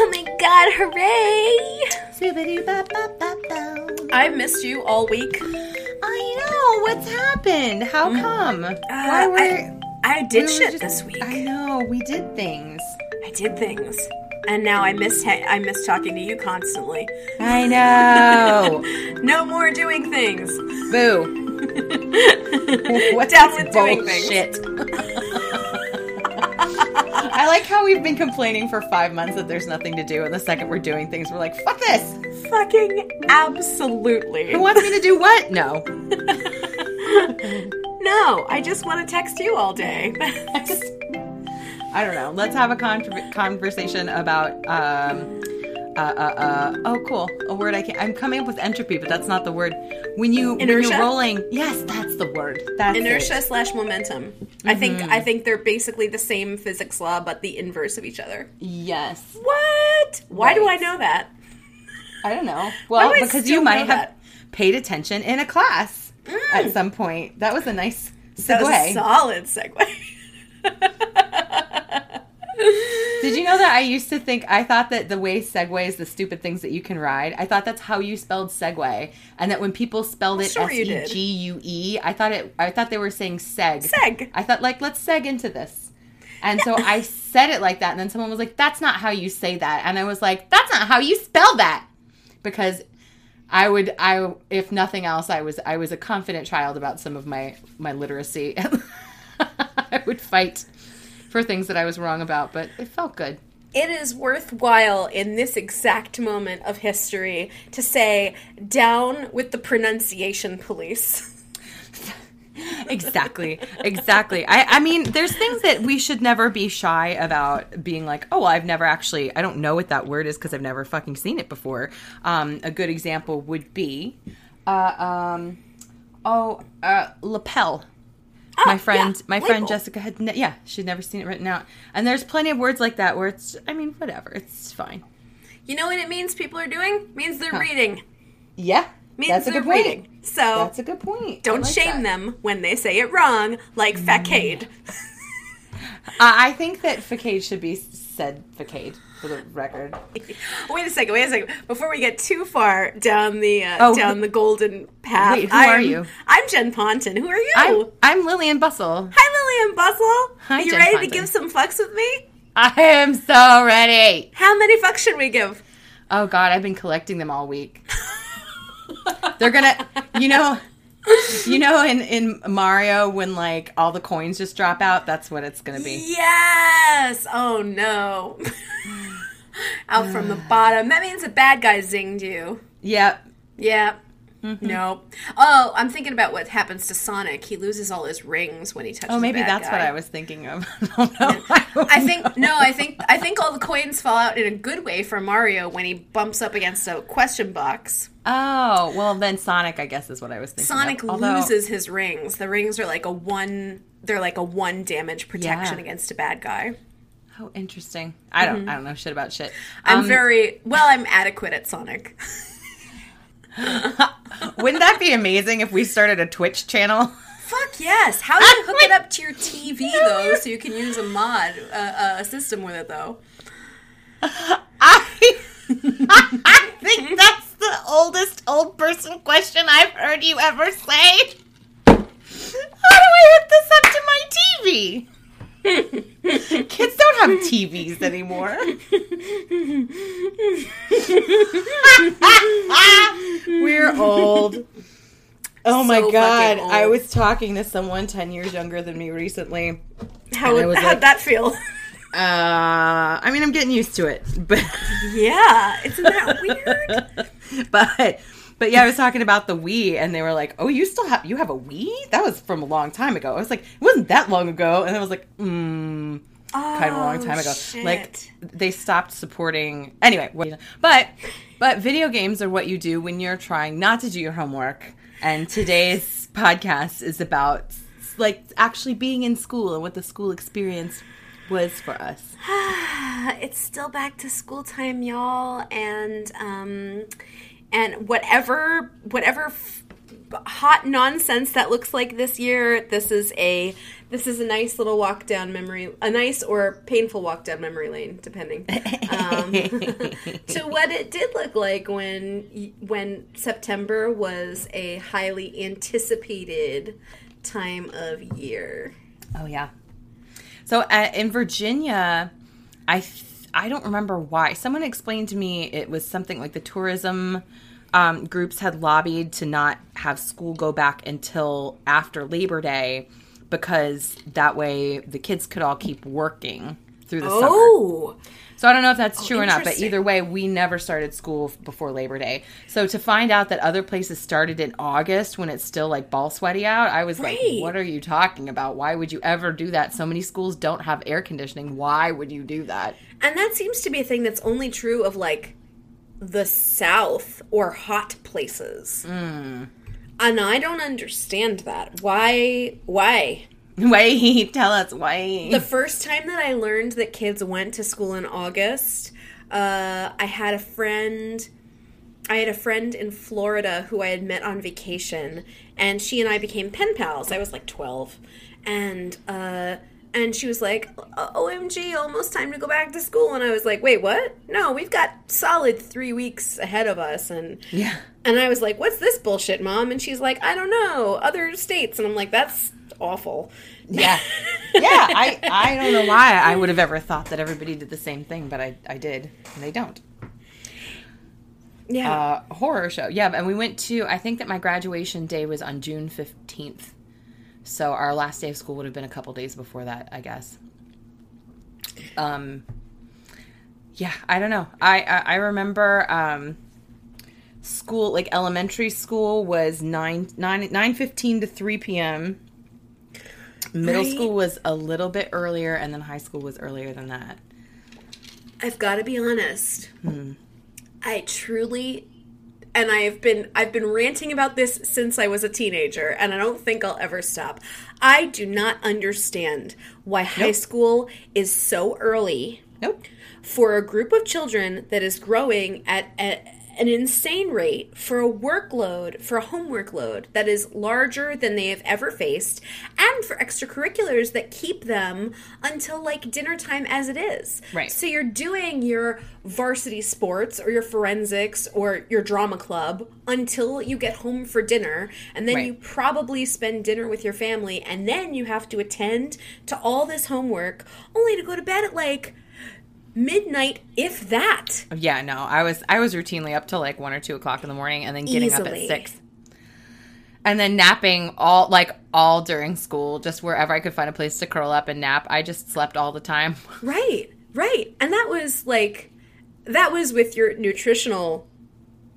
Oh my god, hooray! I missed you all week. I know, what's happened? How come? Why were we shit this week. I know, we did things. I did things. And now I miss talking to you constantly. I know. No more doing things. Boo. What's down with doing things. I like how we've been complaining for 5 months that there's nothing to do, and the second we're doing things, we're like, fuck this. Fucking absolutely. Who wants me to do what? No. No, I just want to text you all day. I don't know. Let's have a conversation about, a word I can't, I'm coming up with entropy, but that's not the word. When you're rolling, yes, that's the word. That's inertia / momentum. Mm-hmm. I think they're basically the same physics law, but the inverse of each other. Yes. What? Why do I know that? I don't know. Well, because you might have paid attention in a class at some point. That was a nice segue. That was a solid segue. Did you know that I thought that the way segways, the stupid things that you can ride, I thought that's how you spelled segue, and that when people spelled it SEGUE, I thought they were saying seg. Seg. I thought, like, let's seg into this. And so I said it like that, and then someone was like, that's not how you say that. And I was like, that's not how you spell that. Because if nothing else, I was a confident child about some of my literacy. I would fight for things that I was wrong about, but it felt good. It is worthwhile in this exact moment of history to say, down with the pronunciation police. Exactly. I mean, there's things that we should never be shy about being like, oh, well, I've never actually, I don't know what that word is because I've never fucking seen it before. A good example would be, lapel. Oh, my friend Jessica had, she'd never seen it written out. And there's plenty of words like that where it's, I mean, whatever, it's fine. You know what it means people are doing? It means they're reading. Yeah, means they're reading. So that's a good point. Don't shame them when they say it wrong, like facade. I think that facade should be said facade for the record. Wait a second. Before we get too far down the the golden path. Wait, who are you? I'm Jen Ponton. Who are you? I'm Lillian Bustle. Hi, Lillian Bustle. Hi, Jen Ponton. Are you ready to give some fucks with me? I am so ready. How many fucks should we give? Oh, God, I've been collecting them all week. They're going to, you know, in Mario, when, like, all the coins just drop out, that's what it's going to be. Yes! Oh, no. Out from the bottom. That means a bad guy zinged you. Yep. Mm-hmm. No. Oh, I'm thinking about what happens to Sonic. He loses all his rings when he touches the bad guy. Oh, maybe that's what I was thinking of. I think all the coins fall out in a good way for Mario when he bumps up against a question box. Oh, well, then Sonic, I guess, is what I was thinking of. Although, loses his rings. The rings are like a one damage protection against a bad guy. Oh, interesting. I don't know shit about shit. I'm adequate at Sonic. Wouldn't that be amazing if we started a Twitch channel? Fuck yes. How do you hook it up to your TV, though, so you can use a mod, a system with it, though? I think that's the oldest old person question I've heard you ever say. How do I hook this up to my TV? Kids don't have TVs anymore. We're old. Oh, my God. I was talking to someone 10 years younger than me recently. How'd that feel? I mean, I'm getting used to it. But yeah. Isn't that weird? But yeah, I was talking about the Wii, and they were like, "Oh, you have a Wii? That was from a long time ago." I was like, "It wasn't that long ago," and I was like, kind of a long time ago." Shit. Like they stopped supporting anyway. But video games are what you do when you're trying not to do your homework. And today's podcast is about like actually being in school and what the school experience was for us. It's still back to school time, y'all, And whatever hot nonsense that looks like this year, this is a This is a nice little walk down memory, a nice or painful walk down memory lane, depending, to what it did look like when September was a highly anticipated time of year. Oh, yeah. So in Virginia, I don't remember why. Someone explained to me it was something like the tourism groups had lobbied to not have school go back until after Labor Day because that way the kids could all keep working through the summer. So I don't know if that's true or not, but either way, we never started school before Labor Day. So to find out that other places started in August when it's still like ball sweaty out, I was like, what are you talking about? Why would you ever do that? So many schools don't have air conditioning. Why would you do that? And that seems to be a thing that's only true of like the South or hot places. Mm. And I don't understand that. Why? Wait, tell us why. The first time that I learned that kids went to school in August, I had a friend in Florida who I had met on vacation, and she and I became pen pals. I was like 12, and she was like, OMG, almost time to go back to school. And I was like, wait, what? No, we've got solid 3 weeks ahead of us. And I was like, what's this bullshit, Mom? And she's like, I don't know, other states. And I'm like, that's awful. Yeah. I don't know why I would have ever thought that everybody did the same thing, but I did, and they don't. Yeah. Horror show. Yeah, and we went to, I think that my graduation day was on June 15th. So our last day of school would have been a couple days before that, I guess. Yeah, I don't know. I remember school, like elementary school, was 9:15 to 3 p.m. Middle school was a little bit earlier, and then high school was earlier than that. I've got to be honest. I truly... And I've been ranting about this since I was a teenager, and I don't think I'll ever stop. I do not understand why high school is so early for a group of children that is growing at an insane rate, for a workload, for a homework load that is larger than they have ever faced, and for extracurriculars that keep them until like dinner time as it is. Right. So you're doing your varsity sports or your forensics or your drama club until you get home for dinner, and then you probably spend dinner with your family, and then you have to attend to all this homework only to go to bed at like midnight, if that. Yeah, no, I was routinely up till like 1 or 2 o'clock in the morning, and then getting up at 6, and then napping all during school, just wherever I could find a place to curl up and nap. I just slept all the time. Right, and that was with your nutritional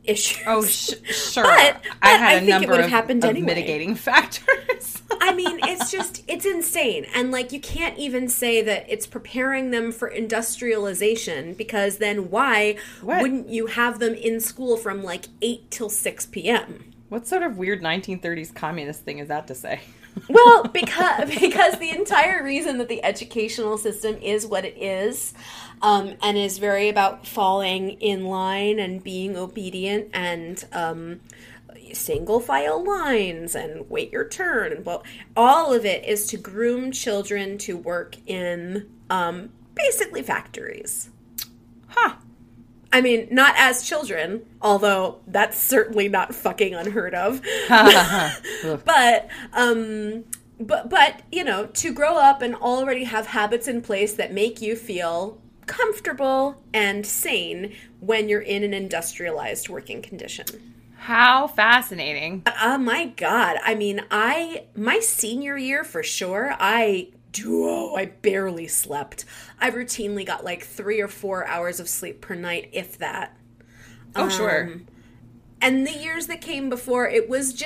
issues. Oh, sure. But I had a number of mitigating factors. I mean, it's insane. And, like, you can't even say that it's preparing them for industrialization, because then why wouldn't you have them in school from, like, 8 till 6 p.m.? What sort of weird 1930s communist thing is that to say? Well, because the entire reason that the educational system is what it is, and is very about falling in line and being obedient and single file lines and wait your turn, and all of it is to groom children to work in basically factories. Huh. I mean, not as children, although that's certainly not fucking unheard of. But you know, to grow up and already have habits in place that make you feel comfortable and sane when you're in an industrialized working condition. How fascinating. Oh, my God. I mean, my senior year for sure, I barely slept. I routinely got like 3 or 4 hours of sleep per night, if that. Oh, sure. And the years that came before, it was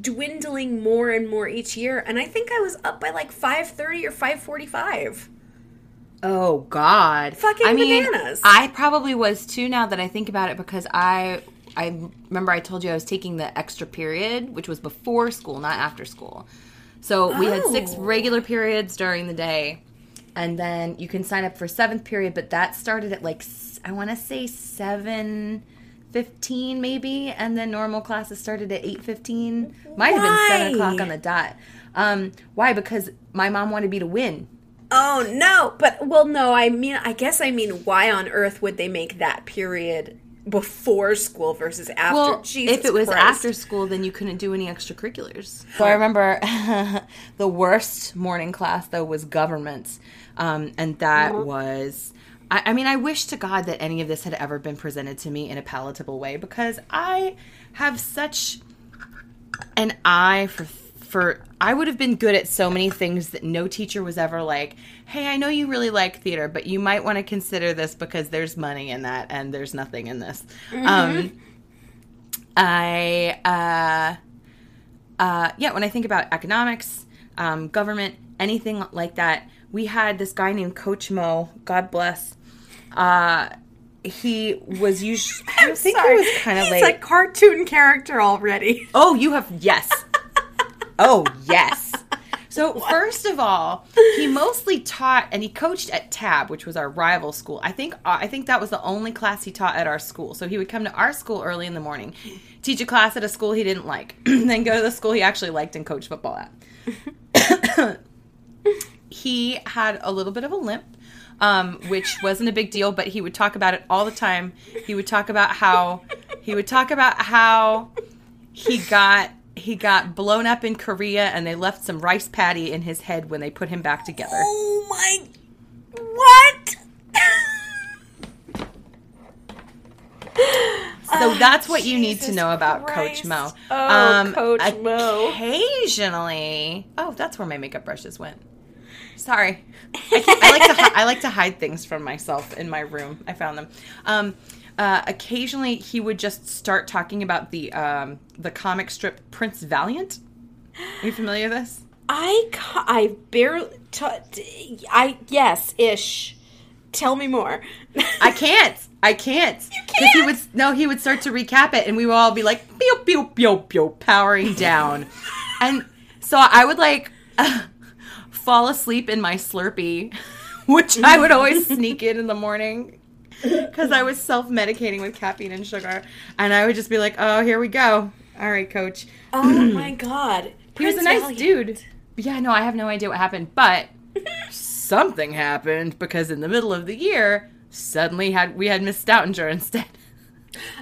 dwindling more and more each year. And I think I was up by like 5:30 or 5:45. Oh, God. Fucking bananas. I probably was too, now that I think about it, because I remember I told you I was taking the extra period, which was before school, not after school. So we had 6 regular periods during the day, and then you can sign up for 7th period, but that started at like, I want to say 7 15 maybe, and then normal classes started at 8:15. Might have been 7 o'clock on the dot. Why? Because my mom wanted me to win. Oh no! But well, no. I mean, why on earth would they make that period before school versus after? Well, Jesus if it was Christ. After school, then you couldn't do any extracurriculars. So I remember the worst morning class though was governments, and that was. I mean, I wish to God that any of this had ever been presented to me in a palatable way, because I have such an eye for I would have been good at so many things that no teacher was ever like, hey, I know you really like theater, but you might want to consider this because there's money in that and there's nothing in this. Mm-hmm. When I think about economics, government, anything like that, we had this guy named Coach Mo, God bless. He was usually, I think sorry. He was kind of like. He's a cartoon character already. Oh, you have, yes. Oh, yes. So what? First of all, he mostly taught, and he coached at TAB, which was our rival school. I think that was the only class he taught at our school. So he would come to our school early in the morning, teach a class at a school he didn't like, then go to the school he actually liked and coach football at. He had a little bit of a limp. Which wasn't a big deal, but he would talk about it all the time. He would talk about how he got blown up in Korea and they left some rice patty in his head when they put him back together. Oh my! What? So that's what you need to know about Christ. Coach Mo. Coach Mo. Occasionally, that's where my makeup brushes went. Sorry. I like to hide things from myself in my room. I found them. Occasionally, he would just start talking about the comic strip Prince Valiant. Are you familiar with this? Yes, ish. Tell me more. I can't. You can't? 'Cause he would start to recap it, and we would all be like, pew, pew, pew, pew, powering down. And so I would like... fall asleep in my Slurpee, which I would always sneak in the morning because I was self-medicating with caffeine and sugar, and I would just be like, oh, here we go. All right, Coach. Oh, my God. He was a nice dude. Yeah, no, I have no idea what happened, but something happened because in the middle of the year, suddenly we had Miss Stoutinger instead.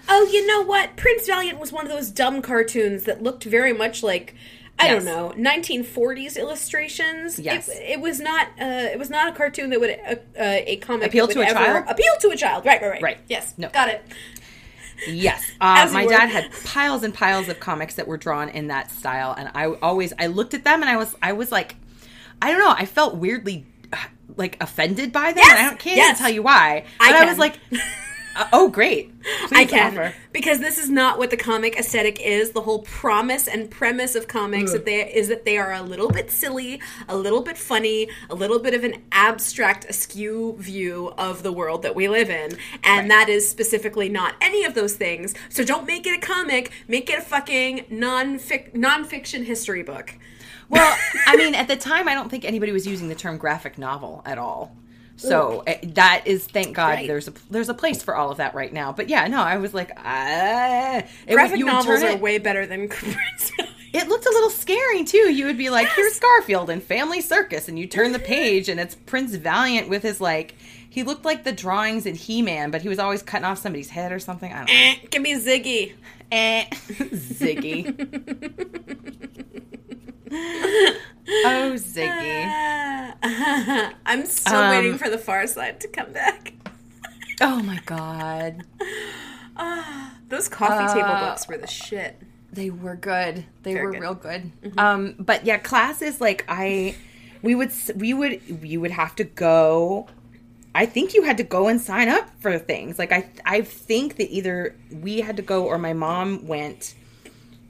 Oh, you know what? Prince Valiant was one of those dumb cartoons that looked very much like... I don't know, 1940s illustrations. Yes, it was not a cartoon that would a comic appeal to a child. Appeal to a child, right. Yes, no. Got it. Yes, my dad had piles and piles of comics that were drawn in that style, and I looked at them and I was like, I don't know, I felt weirdly like offended by them. Yes! And I can't even tell you why, but I was like. Oh, great. Please I can. Offer. Because this is not what the comic aesthetic is. The whole promise and premise of comics is that they are a little bit silly, a little bit funny, a little bit of an abstract, askew view of the world that we live in. And that is specifically not any of those things. So don't make it a comic. Make it a fucking nonfiction history book. Well, I mean, at the time, I don't think anybody was using the term graphic novel at all. So that is, thank God, there's a place for all of that right now. But yeah, no, I was like, graphic novels are way better than Prince Valiant. It looked a little scary too. You would be like, here's Garfield and Family Circus, and you turn the page, and it's Prince Valiant with his like, he looked like the drawings in He-Man, but he was always cutting off somebody's head or something. I don't know. Give me Ziggy. Ziggy. Oh, Ziggy. I'm still waiting for The Far Side to come back. Oh, my God. Those coffee table books were the shit. They were good. Real good. Mm-hmm. But, yeah, classes, like, you would have to go. I think you had to go and sign up for things. Like, I think that either we had to go or my mom went.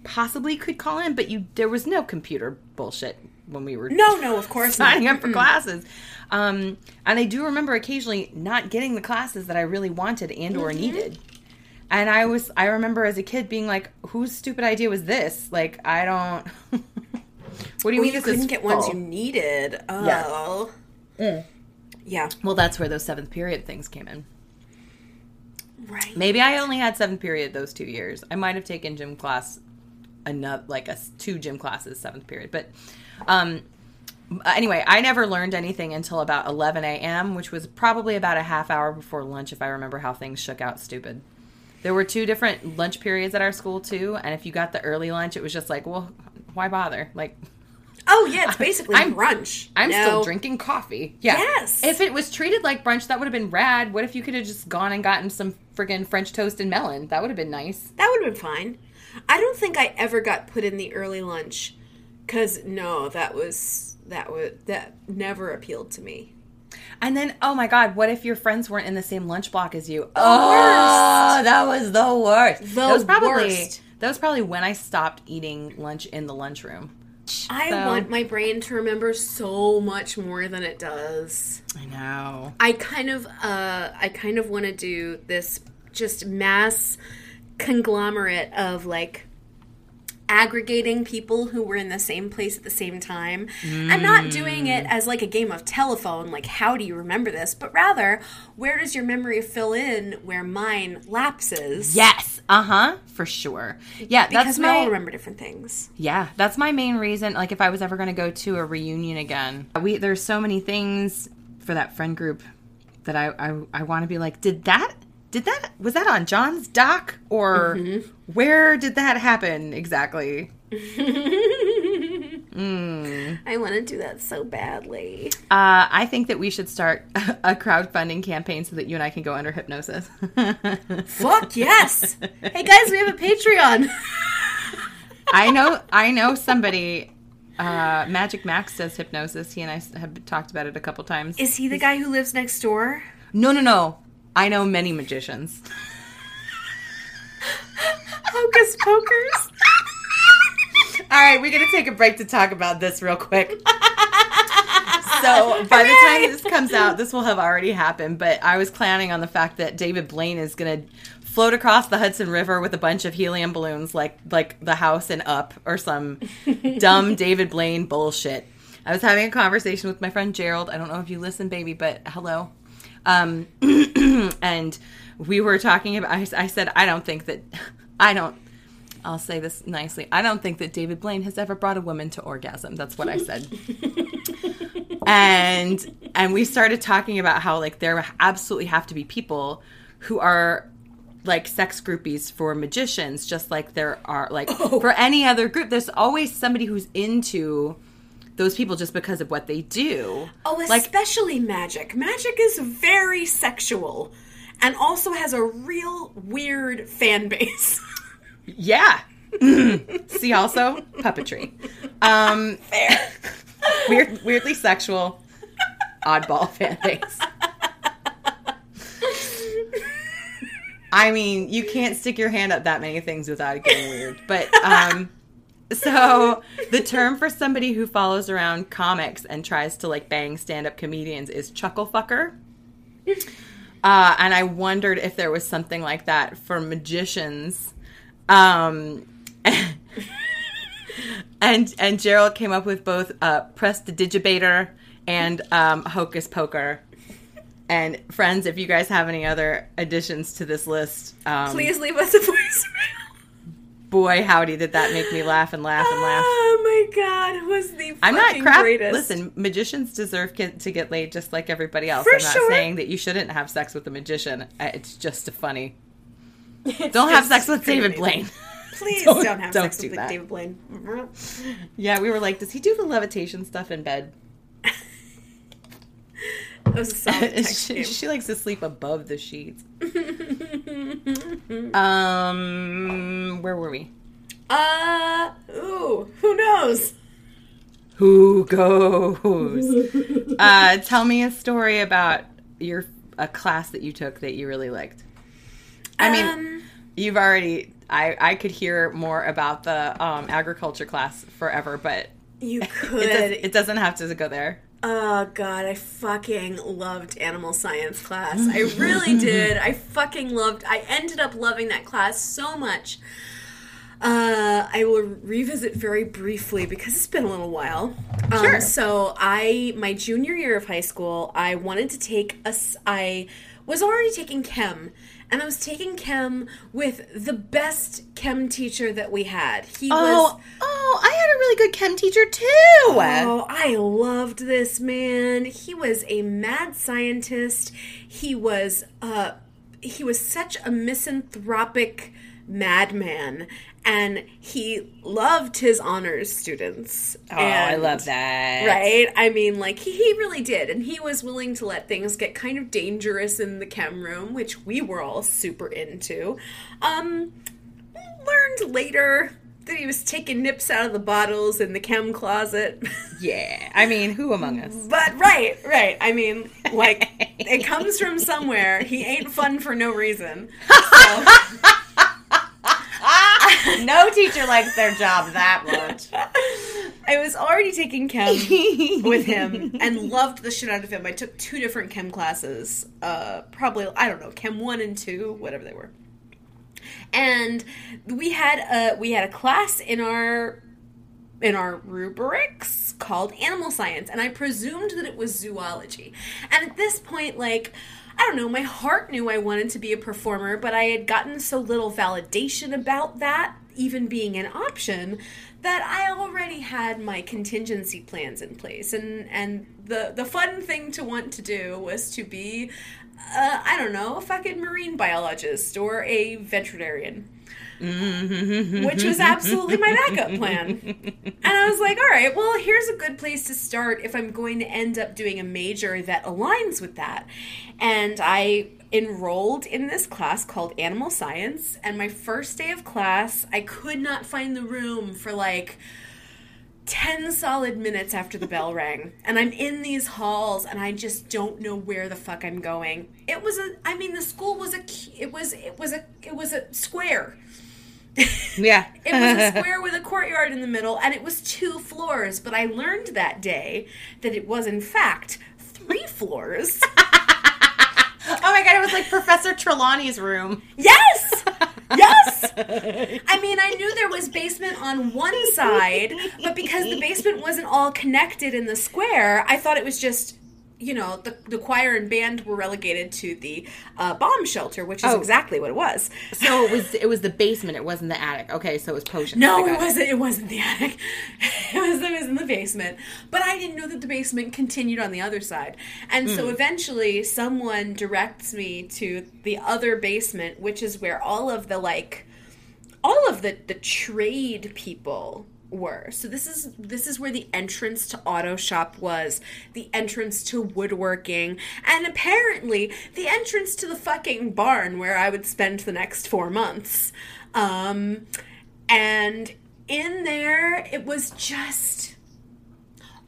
Possibly could call in, but there was no computer bullshit when we were of course signing not. Up for classes. And I do remember occasionally not getting the classes that I really wanted and or needed. And I remember as a kid being like, whose stupid idea was this? Like, I don't... What do you mean you couldn't get ones you needed? Oh. Yeah. Well, that's where those 7th period things came in. Right. Maybe I only had seventh period those 2 years. I might have taken gym class, two gym classes seventh period. But anyway, I never learned anything until about 11 a.m., which was probably about a half hour before lunch, if I remember how things shook out stupid. There were two different lunch periods at our school, too. And if you got the early lunch, it was just like, well, why bother? Like, oh, yeah, it's basically brunch. I'm still drinking coffee. Yeah. Yes. If it was treated like brunch, that would have been rad. What if you could have just gone and gotten some friggin' French toast and melon? That would have been nice. That would have been fine. I don't think I ever got put in the early lunch because, no, that never appealed to me. And then, oh my God, what if your friends weren't in the same lunch block as you? Oh, that was the worst. That was probably when I stopped eating lunch in the lunchroom. I want my brain to remember so much more than it does. I know. I kind of want to do this just mass conglomerate of like aggregating people who were in the same place at the same time. I'm not doing it as like a game of telephone, like how do you remember this, but rather where does your memory fill in where mine lapses? Yes. For sure. Yeah, because we all remember different things. Yeah, that's my main reason. Like if I was ever going to go to a reunion again, there's so many things for that friend group that I want to be like, was that on John's dock, or where did that happen exactly? I want to do that so badly. I think that we should start a crowdfunding campaign so that you and I can go under hypnosis. Fuck yes! Hey guys, we have a Patreon. I know somebody. Magic Max does hypnosis. He and I have talked about it a couple times. Is he the guy who lives next door? No. I know many magicians. Hocus pokers. All right, we're going to take a break to talk about this real quick. So by the time this comes out, this will have already happened. But I was clowning on the fact that David Blaine is going to float across the Hudson River with a bunch of helium balloons like The House and Up or some dumb David Blaine bullshit. I was having a conversation with my friend Gerald. I don't know if you listen, baby, but hello. And we were talking about, I said, I'll say this nicely. I don't think that David Blaine has ever brought a woman to orgasm. That's what I said. And we started talking about how like there absolutely have to be people who are like sex groupies for magicians, just like there are like for any other group. There's always somebody who's into those people just because of what they do. Oh, especially like, magic. Magic is very sexual and also has a real weird fan base. Yeah. See, also, puppetry. Fair. Weirdly sexual, oddball fan base. I mean, you can't stick your hand up that many things without it getting weird. But, so the term for somebody who follows around comics and tries to like bang stand-up comedians is chuckle fucker. And I wondered if there was something like that for magicians. And Gerald came up with both prestidigitator and hocus poker. And friends, if you guys have any other additions to this list, please leave us a voicemail. Boy, howdy, did that make me laugh and laugh and laugh. Oh, my God. It was the fucking greatest. Listen, magicians deserve to get laid just like everybody else. I'm not saying that you shouldn't have sex with a magician. It's just funny. Don't have sex with David Blaine. Please don't have sex with David Blaine. Yeah, we were like, does he do the levitation stuff in bed? That was a solid text game. She likes to sleep above the sheets. Where were we? Who knows? Who goes? Tell me a story about a class that you took that you really liked. I mean, you've already. I could hear more about the agriculture class forever, but you could. It doesn't have to go there. Oh, God, I fucking loved animal science class. I really did. I ended up loving that class so much. I will revisit very briefly because it's been a little while. Sure. So my junior year of high school, I wanted to take I was already taking chem, and I was taking chem with the best chem teacher that we had. I had a really good chem teacher too. Oh, I loved this man. He was a mad scientist. He was such a misanthropic madman, and he loved his honors students. Oh, and, I love that. Right? I mean, like, he really did, and he was willing to let things get kind of dangerous in the chem room, which we were all super into. Learned later that he was taking nips out of the bottles in the chem closet. Yeah. I mean, who among us? But, right. I mean, like, it comes from somewhere. He ain't fun for no reason. So... No teacher likes their job that much. I was already taking chem with him and loved the shit out of him. I took 2 different chem classes, probably, I don't know, chem 1 and 2, whatever they were. And we had a class in our rubrics called Animal Science, and I presumed that it was zoology. And at this point, like, I don't know, my heart knew I wanted to be a performer, but I had gotten so little validation about that even being an option that I already had my contingency plans in place. And the fun thing to want to do was to be, I don't know, a fucking marine biologist or a veterinarian. Which was absolutely my backup plan. And I was like, all right, well, here's a good place to start if I'm going to end up doing a major that aligns with that. And I enrolled in this class called Animal Science, and my first day of class, I could not find the room for like 10 solid minutes after the bell rang, and I'm in these halls, and I just don't know where the fuck I'm going. It was a square. Yeah. It was a square with a courtyard in the middle, and it was 2 floors, but I learned that day that it was, in fact, 3 floors. Oh my God, it was like Professor Trelawney's room. Yes! Yes! I mean, I knew there was basement on one side, but because the basement wasn't all connected in the square, I thought it was just, you know, the choir and band were relegated to the bomb shelter, which is exactly what it was. So it was the basement. It wasn't the attic. Okay, so it was potions. No, it wasn't. It wasn't the attic. It was in the basement. But I didn't know that the basement continued on the other side. And so eventually someone directs me to the other basement, which is where all of the trade people were. So this is where the entrance to auto shop was, the entrance to woodworking, and apparently the entrance to the fucking barn where I would spend the next 4 months. And in there, it was just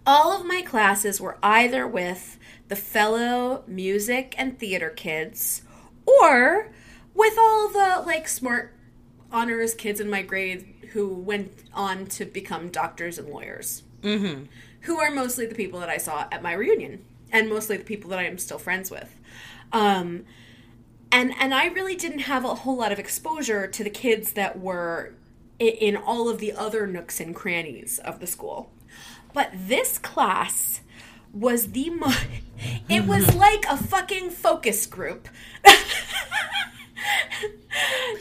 all of my classes were either with the fellow music and theater kids or with all the like smart honors kids in my grade who went on to become doctors and lawyers, mm-hmm. who are mostly the people that I saw at my reunion, and mostly the people that I am still friends with. And I really didn't have a whole lot of exposure to the kids that were in all of the other nooks and crannies of the school. But this class was the most... It was like a fucking focus group.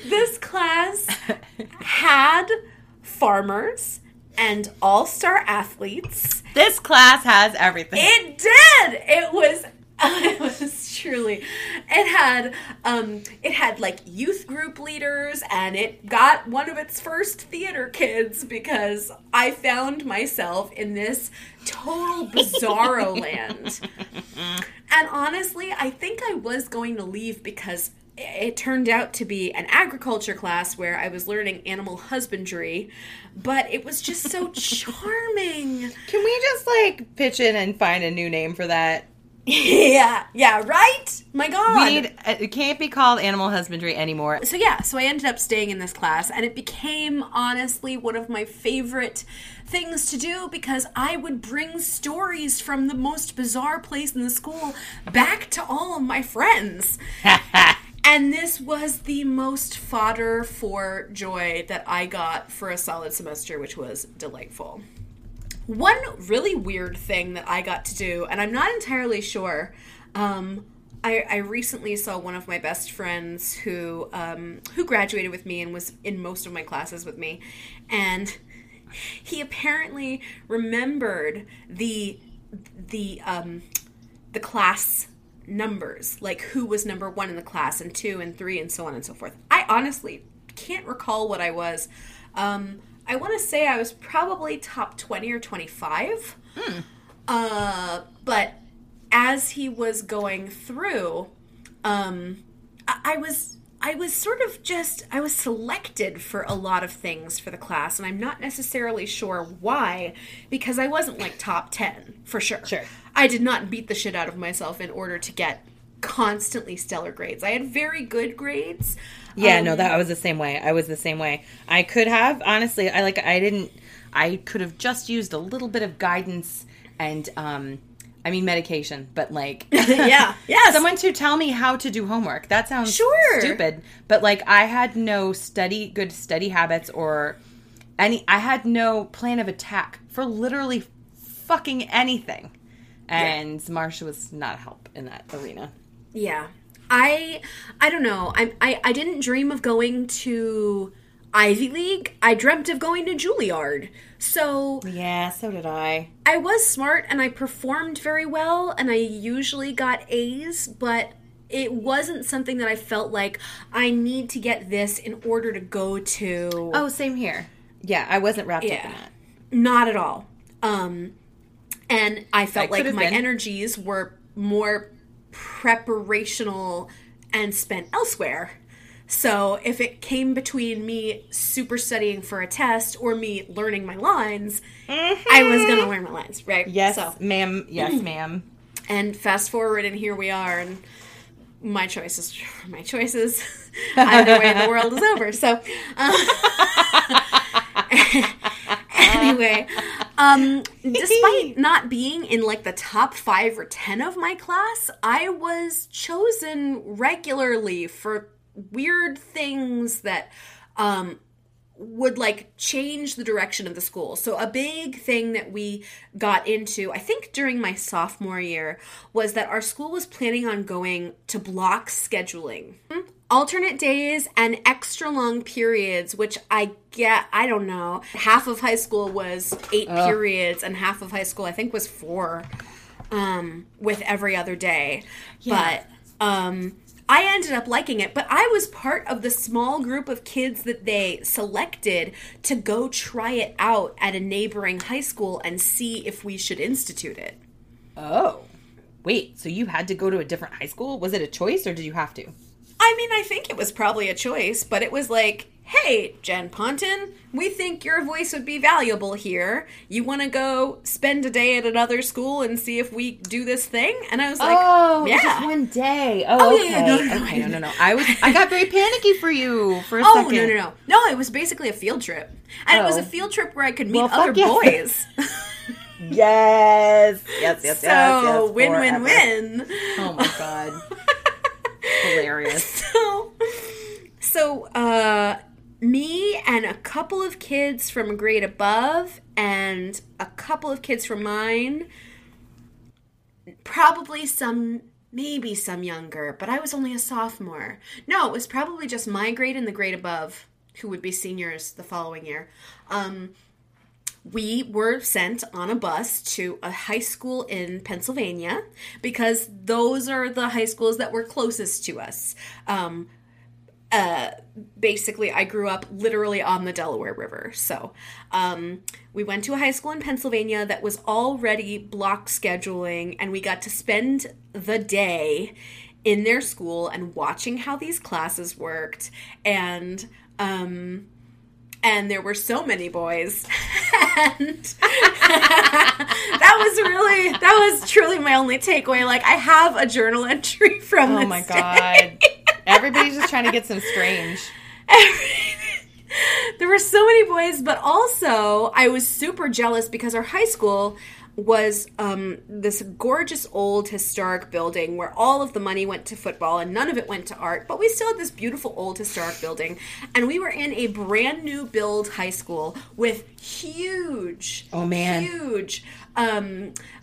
This class had farmers and all-star athletes. This class has everything. It did! It was truly... It had like youth group leaders, and it got one of its first theater kids because I found myself in this total bizarro land. And honestly, I think I was going to leave because... It turned out to be an agriculture class where I was learning animal husbandry, but it was just so charming. Can we just, like, pitch in and find a new name for that? Yeah, right? My God. It can't be called animal husbandry anymore. So I ended up staying in this class, and it became, honestly, one of my favorite things to do because I would bring stories from the most bizarre place in the school back to all of my friends. And this was the most fodder for joy that I got for a solid semester, which was delightful. One really weird thing that I got to do, and I'm not entirely sure, I recently saw one of my best friends who graduated with me and was in most of my classes with me, and he apparently remembered the class numbers, like who was number 1 in the class and 2 and 3 and so on and so forth. I honestly can't recall what I was. I want to say I was probably top 20 or 25. But as he was going through, I was sort of just, I was selected for a lot of things for the class, and I'm not necessarily sure why, because I wasn't like top 10 for sure. Sure. I did not beat the shit out of myself in order to get constantly stellar grades. I had very good grades. Yeah, no, that was the same way. I was the same way. I could have, honestly, I could have just used a little bit of guidance and, I mean medication, but like yeah, someone to tell me how to do homework. That sounds stupid, but like I had no good study habits or any. I had no plan of attack for literally fucking anything, and Marsha was not a help in that arena. Yeah, I don't know. I didn't dream of going to Ivy League. I dreamt of going to Juilliard. So yeah, so did I. I was smart and I performed very well and I usually got A's, but it wasn't something that I felt like I need to get this in order to go to. Oh, same here. Yeah, I wasn't wrapped up in that. Not at all. And I felt like my energies were more preparational and spent elsewhere. So if it came between me super studying for a test or me learning my lines, I was going to learn my lines, right? Yes, so, ma'am. Yes, ma'am. And fast forward and here we are, and my choices are my choices. Either way, the world is over. So anyway, despite not being in like the top 5 or 10 of my class, I was chosen regularly for weird things that would like change the direction of the school. So a big thing that we got into, I think during my sophomore year, was that our school was planning on going to block scheduling. Alternate days and extra long periods, which I don't know. Half of high school was 8 periods and half of high school I think was 4 with every other day. Yeah. But I ended up liking it, but I was part of the small group of kids that they selected to go try it out at a neighboring high school and see if we should institute it. Oh. Wait, so you had to go to a different high school? Was it a choice or did you have to? I mean, I think it was probably a choice, but it was like, hey, Jen Ponton, we think your voice would be valuable here. You want to go spend a day at another school and see if we do this thing? And I was like, oh, yeah. Just one day. Oh, okay. Yeah, no. I got very panicky for you for a second. Oh, no. No, it was basically a field trip. And it was a field trip where I could meet other boys. Yes. So, win. Oh, my God. Hilarious. So, me and a couple of kids from a grade above and a couple of kids from mine, probably maybe some younger, but I was only a sophomore. No, it was probably just my grade and the grade above, who would be seniors the following year. We were sent on a bus to a high school in Pennsylvania because those are the high schools that were closest to us. Basically, I grew up literally on the Delaware River. So we went to a high school in Pennsylvania that was already block scheduling, and we got to spend the day in their school and watching how these classes worked. And there were so many boys. And that was truly my only takeaway. Like, I have a journal entry from this. Oh, my God. Everybody's just trying to get some strange. There were so many boys, but also I was super jealous because our high school was this gorgeous old historic building where all of the money went to football and none of it went to art, but we still had this beautiful old historic building, and we were in a brand new build high school with huge, huge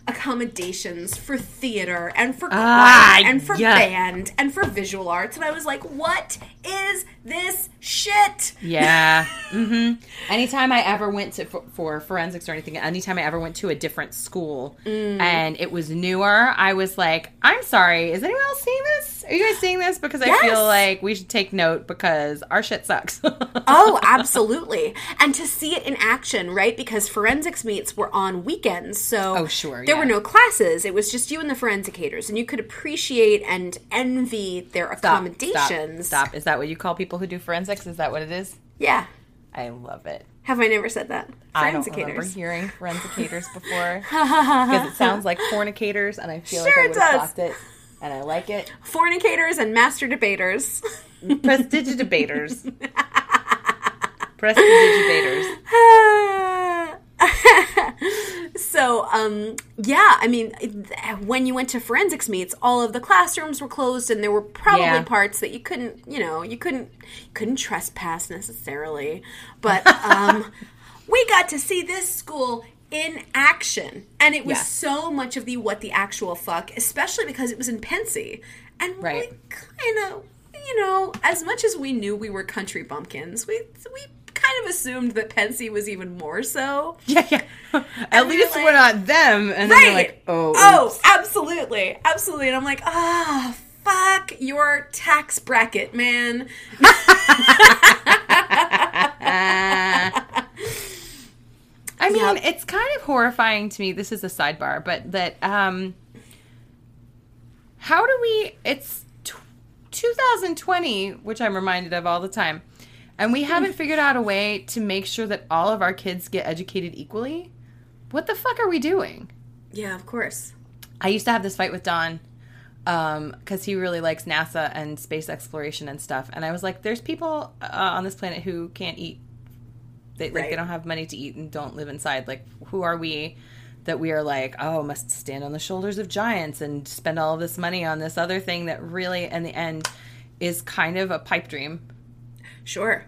accommodations for theater and for choir and for band and for visual arts, and I was like, what is this shit? Yeah. Mm-hmm. Anytime I ever went to for forensics or anything, anytime I ever went to a different school and it was newer, I was like, I'm sorry, is anyone else seeing this? Are you guys seeing this? Because I feel like we should take note because our shit sucks. Oh, absolutely. And to see it in action, right? Because forensics meets were on weekends, so there were no classes. It was just you and the forensicators, and you could appreciate and envy their accommodations. Stop. Is that what you call people who do forensics? Is that what it is? Yeah. I love it. Have I never said that? I don't remember hearing forensicators before because it sounds like fornicators, and I feel like I would have blocked it, and I like it. Fornicators and master debaters. Prestidigitabators. Prestidigitabators. So, yeah, I mean, when you went to forensics meets, all of the classrooms were closed, and there were probably parts that you couldn't, you know, you couldn't trespass necessarily. But we got to see this school in action, and it was so much of the what the actual fuck, especially because it was in Pensy, and we kind of, you know, as much as we knew we were country bumpkins, we kind of assumed that Pensy was even more so. Yeah, yeah. At least we're not them. And then they're like, oh, absolutely. Absolutely. And I'm like, ah, fuck your tax bracket, man. I mean, it's kind of horrifying to me. This is a sidebar, but that, how do we, it's 2020, which I'm reminded of all the time. And we haven't figured out a way to make sure that all of our kids get educated equally. What the fuck are we doing? Yeah, of course. I used to have this fight with Don because he really likes NASA and space exploration and stuff. And I was like, there's people on this planet who can't eat. They don't have money to eat and don't live inside. Like, who are we that we are like, oh, must stand on the shoulders of giants and spend all of this money on this other thing that really, in the end, is kind of a pipe dream. Sure.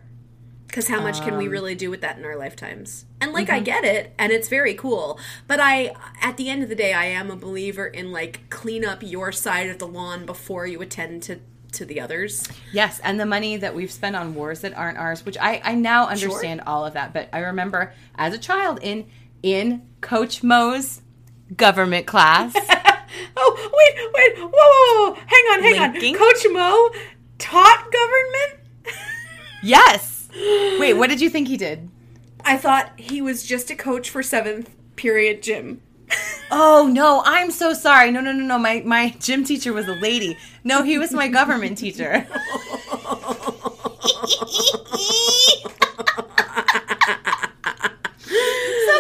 Because how much can we really do with that in our lifetimes? And, like, I get it, and it's very cool. But at the end of the day, I am a believer in, like, clean up your side of the lawn before you attend to the others. Yes, and the money that we've spent on wars that aren't ours, which I now understand all of that. But I remember as a child in Coach Mo's government class. Wait. Whoa. Hang on. Linking. Coach Mo taught government? Yes. Wait, what did you think he did? I thought he was just a coach for 7th period gym. Oh, no, I'm so sorry. No. My gym teacher was a lady. No, he was my government teacher. So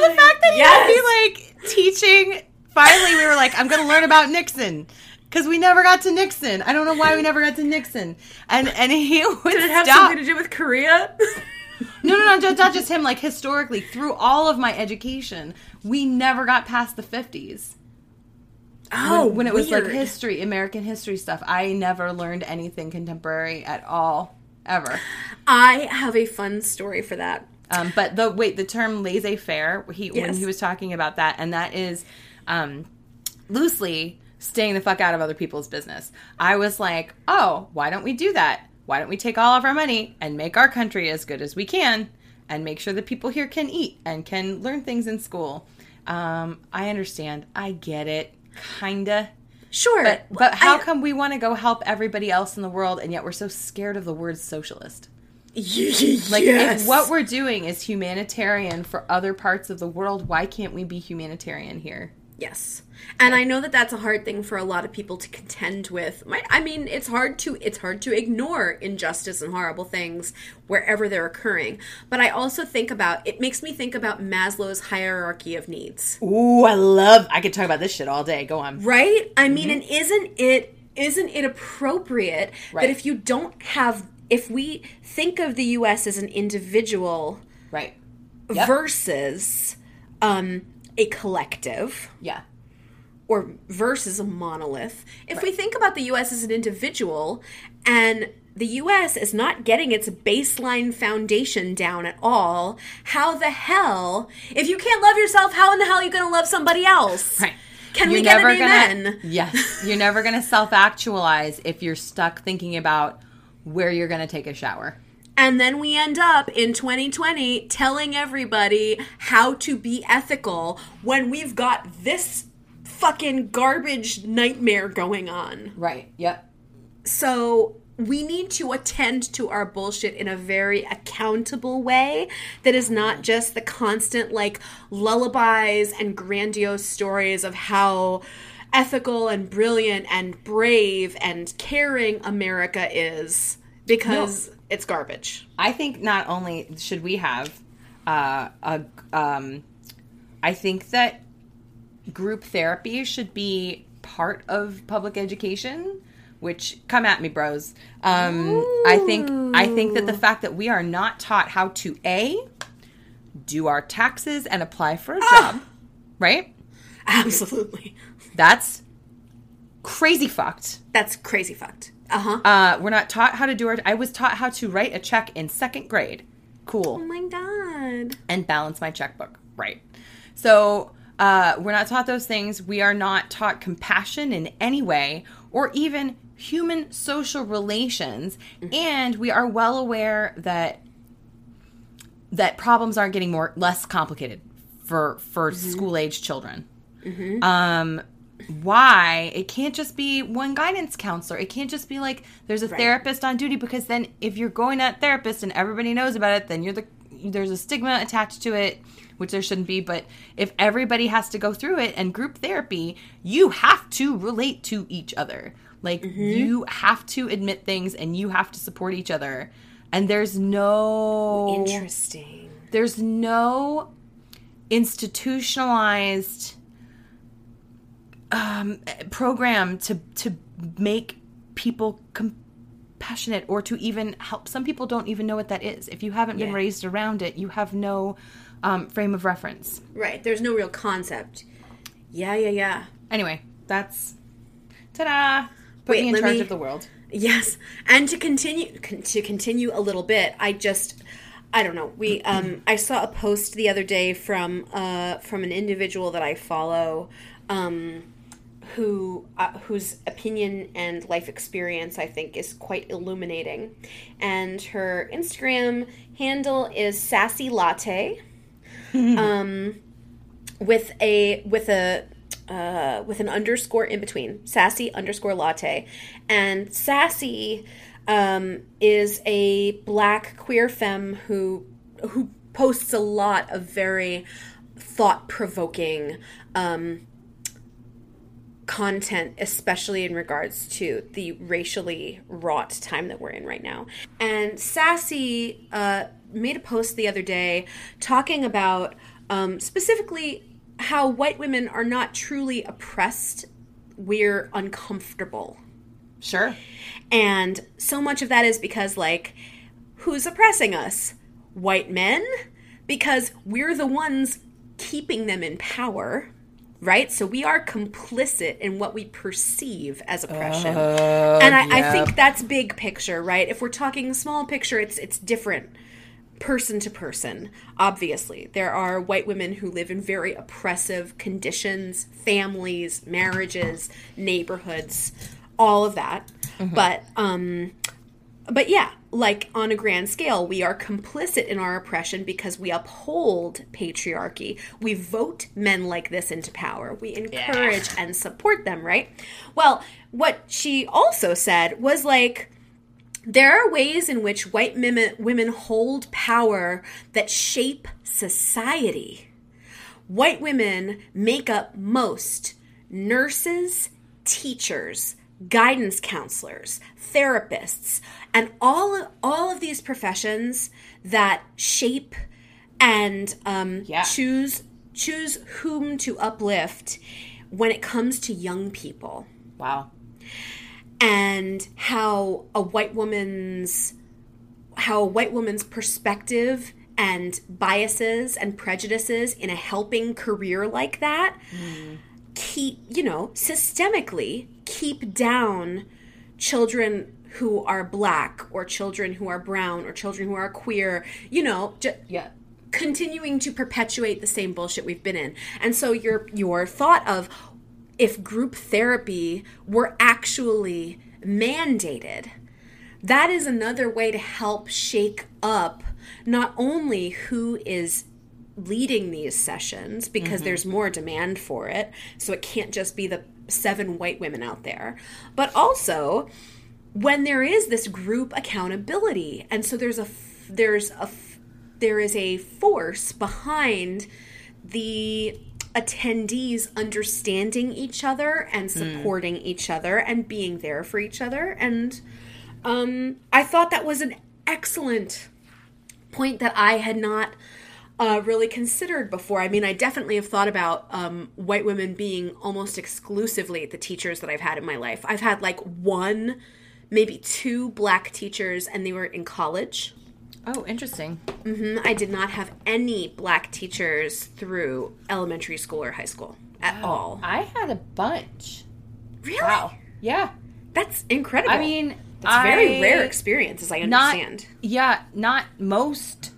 the fact that he would be, like, teaching, finally we were like, I'm going to learn about Nixon. Because we never got to Nixon. I don't know why we never got to Nixon. And he would Did it have something to do with Korea? No, not just him. Like, historically, through all of my education, we never got past the 50s. Oh, when it was, like, history, American history stuff. I never learned anything contemporary at all, ever. I have a fun story for that. But, the term laissez-faire, when he was talking about that, and that is loosely staying the fuck out of other people's business. I was like, oh, why don't we do that? Why don't we take all of our money and make our country as good as we can and make sure that people here can eat and can learn things in school? I understand. I get it. Kinda. Sure. But how come we want to go help everybody else in the world and yet we're so scared of the word socialist? Like, if what we're doing is humanitarian for other parts of the world, why can't we be humanitarian here? Yes. And I know that that's a hard thing for a lot of people to contend with. I mean, it's hard to ignore injustice and horrible things wherever they're occurring. But I also think it makes me think about Maslow's hierarchy of needs. Ooh, I could talk about this shit all day. Go on. Right? I mean, and isn't it appropriate that if you don't have, if we think of the U.S. as an individual versus a collective. Yeah. Or versus a monolith. If we think about the U.S. as an individual, and the U.S. is not getting its baseline foundation down at all, how the hell, if you can't love yourself, how in the hell are you going to love somebody else? Right. Can we get an amen? Yes. You're never going to self-actualize if you're stuck thinking about where you're going to take a shower. And then we end up in 2020 telling everybody how to be ethical when we've got this fucking garbage nightmare going on. Right. Yep. So we need to attend to our bullshit in a very accountable way that is not just the constant, like, lullabies and grandiose stories of how ethical and brilliant and brave and caring America is, because it's garbage. I think not only should we have I think that group therapy should be part of public education, which, come at me, bros. I think that the fact that we are not taught how to A, do our taxes and apply for a job, right? Absolutely. That's crazy fucked. Uh-huh. We're not taught how to do our... I was taught how to write a check in second grade. Cool. Oh, my God. And balance my checkbook. Right. So... we're not taught those things. We are not taught compassion in any way, or even human social relations. Mm-hmm. And we are well aware that problems aren't getting less complicated for mm-hmm. school-age children. Mm-hmm. Why? It can't just be one guidance counselor. It can't just be like there's a therapist on duty, because then if you're going to that therapist and everybody knows about it, then there's a stigma attached to it. Which there shouldn't be, but if everybody has to go through it and group therapy, you have to relate to each other. Like, mm-hmm. you have to admit things and you have to support each other. And there's no... Interesting. There's no institutionalized program to make people compassionate, or to even help. Some people don't even know what that is. If you haven't been raised around it, you have no... frame of reference. Right. There's no real concept. Yeah. Anyway, that's... Ta-da! Put me in charge of the world. Yes. And to continue a little bit, I don't know. We I saw a post the other day from an individual that I follow, whose opinion and life experience I think is quite illuminating. And her Instagram handle is Sassy Latte. With an underscore in between, Sassy _latte, and Sassy is a Black queer femme who posts a lot of very thought-provoking content, especially in regards to the racially wrought time that we're in right now. And Sassy made a post the other day talking about specifically how white women are not truly oppressed. We're uncomfortable. Sure. And so much of that is because, like, who's oppressing us? White men? Because we're the ones keeping them in power, right? So we are complicit in what we perceive as oppression. I think that's big picture, right? If we're talking small picture, it's different. Person to person, obviously. There are white women who live in very oppressive conditions, families, marriages, neighborhoods, all of that. Mm-hmm. But yeah, like, on a grand scale, we are complicit in our oppression because we uphold patriarchy. We vote men like this into power. We encourage and support them, right? Well, what she also said was, like, there are ways in which white women hold power that shape society. White women make up most nurses, teachers, guidance counselors, therapists, and all of these professions that shape and choose whom to uplift when it comes to young people. Wow. And how a white woman's perspective and biases and prejudices in a helping career like that keep, you know, systemically keep down children who are black or children who are brown or children who are queer, you know, continuing to perpetuate the same bullshit we've been in. And so your thought of if group therapy were actually mandated, that is another way to help shake up not only who is leading these sessions, because there's more demand for it, so it can't just be the 7 white women out there, but also when there is this group accountability. And so there is a force behind the attendees understanding each other and supporting each other and being there for each other. And I thought that was an excellent point that I had not really considered before. I mean, I definitely have thought about white women being almost exclusively the teachers that I've had in my life. I've had like 1, maybe 2 black teachers, and they were in college. Oh, interesting. I did not have any black teachers through elementary school or high school at all. I had a bunch. Really? Wow. Yeah. That's incredible. I mean, that's a very rare experience, as I understand. Not most.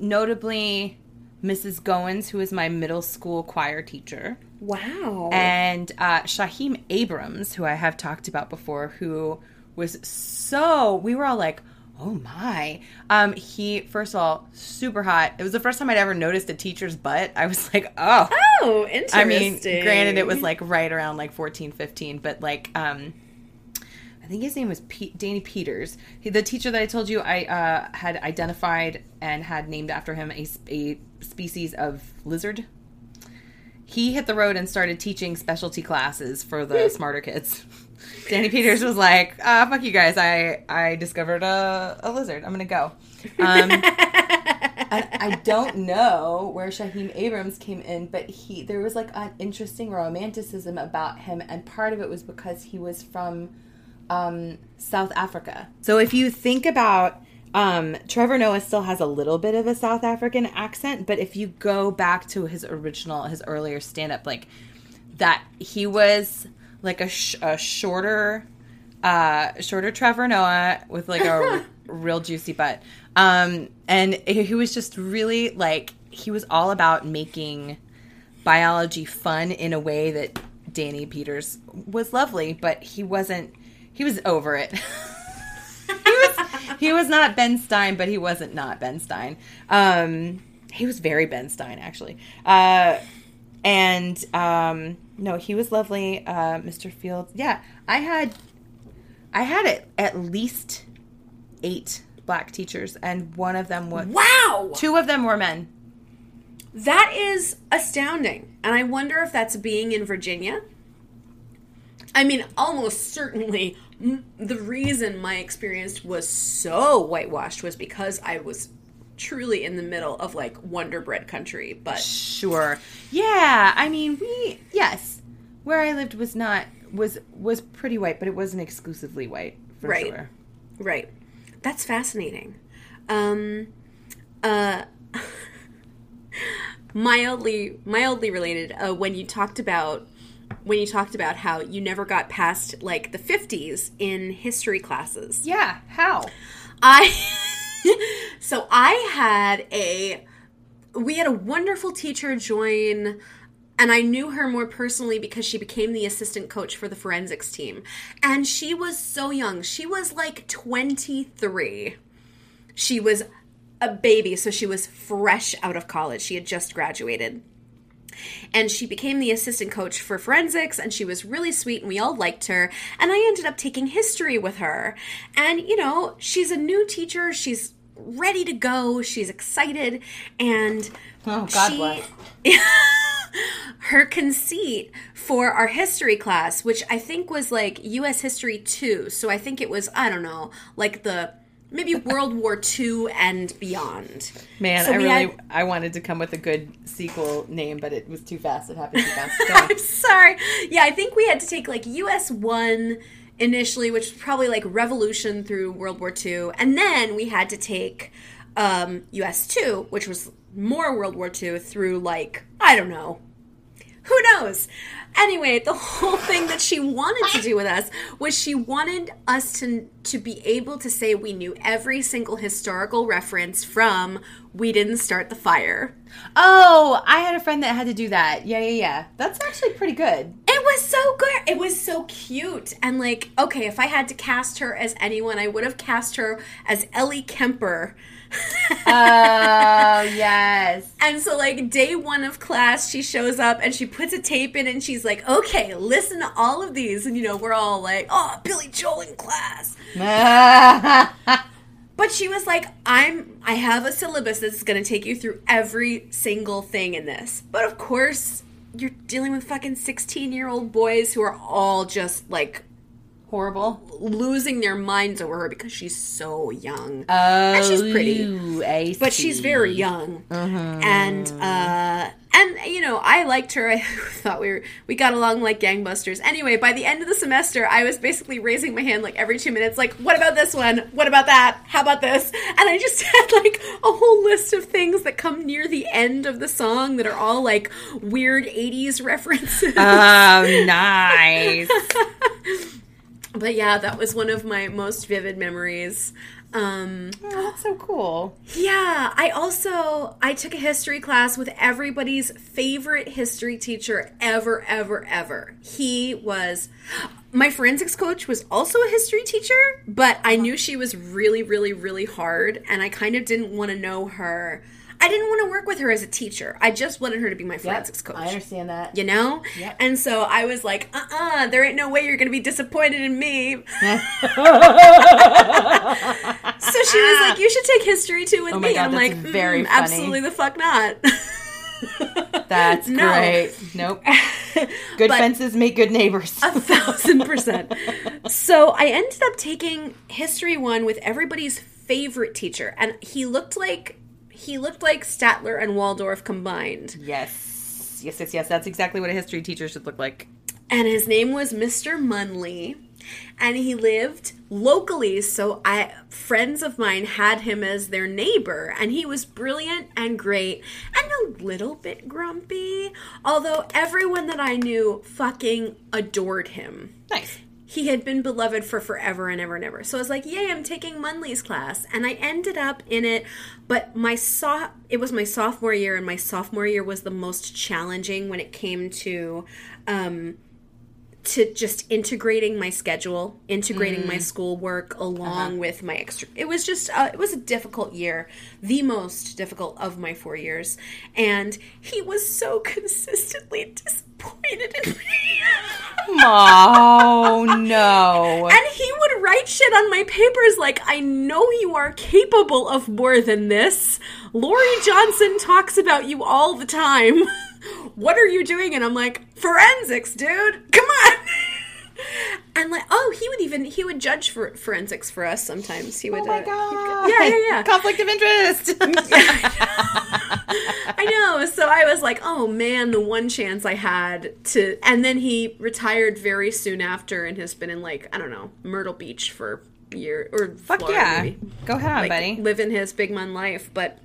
Notably, Mrs. Goins, who is my middle school choir teacher. Wow. And Shaheem Abrams, who I have talked about before, who was we were all like, oh my. He, first of all, super hot. It was the first time I'd ever noticed a teacher's butt. I was like, oh. Oh, interesting. I mean, granted, it was like right around like 14, 15, but like, I think his name was Danny Peters. The teacher that I told you I had identified and had named after him a species of lizard. He hit the road and started teaching specialty classes for the smarter kids. Danny Peters was like, fuck you guys. I discovered a lizard. I'm going to go. I don't know where Shaheem Abrams came in, but there was like an interesting romanticism about him. And part of it was because he was from South Africa. So if you think about Trevor Noah still has a little bit of a South African accent, but if you go back to his earlier stand-up, like that, he was like a shorter Trevor Noah with like a real juicy butt. And he was just really like, he was all about making biology fun in a way that Danny Peters was lovely, but he was over it. He was not Ben Stein, but he wasn't not Ben Stein. He was very Ben Stein, actually. No, he was lovely, Mr. Fields. Yeah, I had at least 8 black teachers, and one of them was... Wow! 2 of them were men. That is astounding. And I wonder if that's being in Virginia. I mean, almost certainly... The reason my experience was so whitewashed was because I was truly in the middle of, like, Wonder Bread country, but... Sure. Yeah, I mean, where I lived was not... was pretty white, but it wasn't exclusively white, for sure. Right. That's fascinating. Mildly related, when you talked about how you never got past, like, the 50s in history classes. Yeah, how? We had a wonderful teacher join, and I knew her more personally because she became the assistant coach for the forensics team. And she was so young. She was, like, 23. She was a baby, so she was fresh out of college. She had just graduated. And she became the assistant coach for forensics, and she was really sweet, and we all liked her. And I ended up taking history with her. And, you know, she's a new teacher. She's ready to go. She's excited. And her conceit for our history class, which I think was like U.S. History 2. So I think it was, I don't know, like maybe World War II and beyond. Man, so I wanted to come with a good sequel name, but it was too fast. It happened too fast. I'm sorry. Yeah, I think we had to take, like, U.S. 1 initially, which was probably, like, Revolution through World War II. And then we had to take U.S. II, which was more World War II through, like, I don't know. Who knows? Anyway, the whole thing that she wanted to do with us was she wanted us to be able to say we knew every single historical reference from We Didn't Start the Fire. Oh, I had a friend that had to do that. Yeah. That's actually pretty good. It was so good. It was so cute. And, like, okay, if I had to cast her as anyone, I would have cast her as Ellie Kemper. Oh, yes. And so, like, day one of class, she shows up and she puts a tape in and she's like, okay, listen to all of these. And, you know, we're all like, oh, Billy Joel in class. But she was like, I have a syllabus that's going to take you through every single thing in this. But, of course, you're dealing with fucking 16-year-old boys who are all just, like, horrible, losing their minds over her because she's so young. Oh, and she's pretty, but she's very young. Uh-huh. And you know, I liked her. I thought we got along like gangbusters. Anyway, by the end of the semester, I was basically raising my hand like every 2 minutes, like, what about this one? What about that? How about this? And I just had like a whole list of things that come near the end of the song that are all like weird 80s references. Oh, nice. But yeah, that was one of my most vivid memories. Oh, that's so cool. Yeah. I took a history class with everybody's favorite history teacher ever. My forensics coach was also a history teacher, but I knew she was really, really, really hard, and I kind of didn't want to know her. I didn't want to work with her as a teacher. I just wanted her to be my forensics coach. I understand that. You know? Yep. And so I was like, there ain't no way you're going to be disappointed in me. So she was like, you should take history too with me. God, I'm like, very funny. Absolutely the fuck not. That's no. Great. Nope. Good fences make good neighbors. 1,000%. So I ended up taking history one with everybody's favorite teacher. And he looked like Statler and Waldorf combined. Yes. That's exactly what a history teacher should look like. And his name was Mr. Munley, and he lived locally, so friends of mine had him as their neighbor, and he was brilliant and great and a little bit grumpy, although everyone that I knew fucking adored him. Nice. He had been beloved for forever and ever and ever. So I was like, yay, I'm taking Munley's class. And I ended up in it, but it was my sophomore year, and my sophomore year was the most challenging when it came to just integrating my schedule, integrating my schoolwork along with my extra. It was just, it was a difficult year, the most difficult of my 4 years. And he was so consistently disappointed in me. Oh, no. And he would write shit on my papers like, I know you are capable of more than this. Lori Johnson talks about you all the time. What are you doing? And I'm like, forensics, dude. Come on. And like, he would judge for forensics for us sometimes. He would. Oh my God. Yeah. Conflict of interest. I know. So I was like, oh man, the one chance I had to. And then he retired very soon after and has been in, like, I don't know, Myrtle Beach for a year or fuck Florida, yeah. Maybe. Go ahead, like, buddy. Living his big man life, but.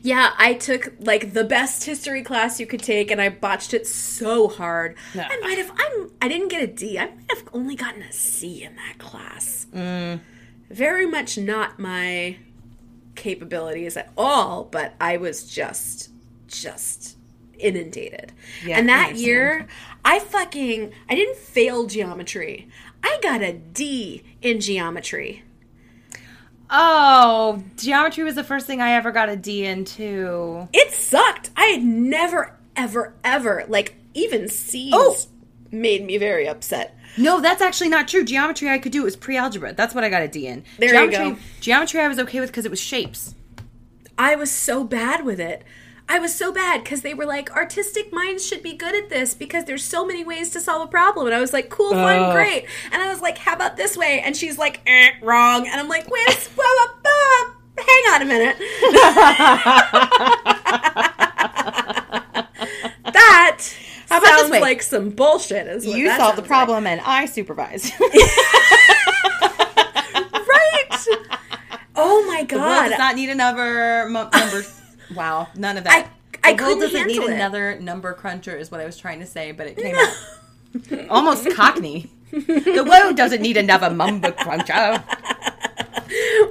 Yeah, I took, like, the best history class you could take, and I botched it so hard. No. I didn't get a D. I might have only gotten a C in that class. Very much not my capabilities at all, but I was just inundated. Yeah, and that year, I didn't fail geometry. I got a D in geometry. Oh, geometry was the first thing I ever got a D in, too. It sucked. I had never, ever, ever, like, even C's made me very upset. No, that's actually not true. Geometry I could do. It was pre-algebra. That's what I got a D in. There you go. Geometry I was okay with because it was shapes. I was so bad with it. I was so bad because they were like, artistic minds should be good at this because there's so many ways to solve a problem. And I was like, cool, fun, great. And I was like, how about this way? And she's like, wrong. And I'm like, wait, hang on a minute. That sounds like some bullshit. Is what you solved the problem and I supervised. Right. Oh, my my God. The world does not need another number. Wow. None of that. The world doesn't need another number cruncher is what I was trying to say, but it came out almost Cockney. The world doesn't need another number cruncher.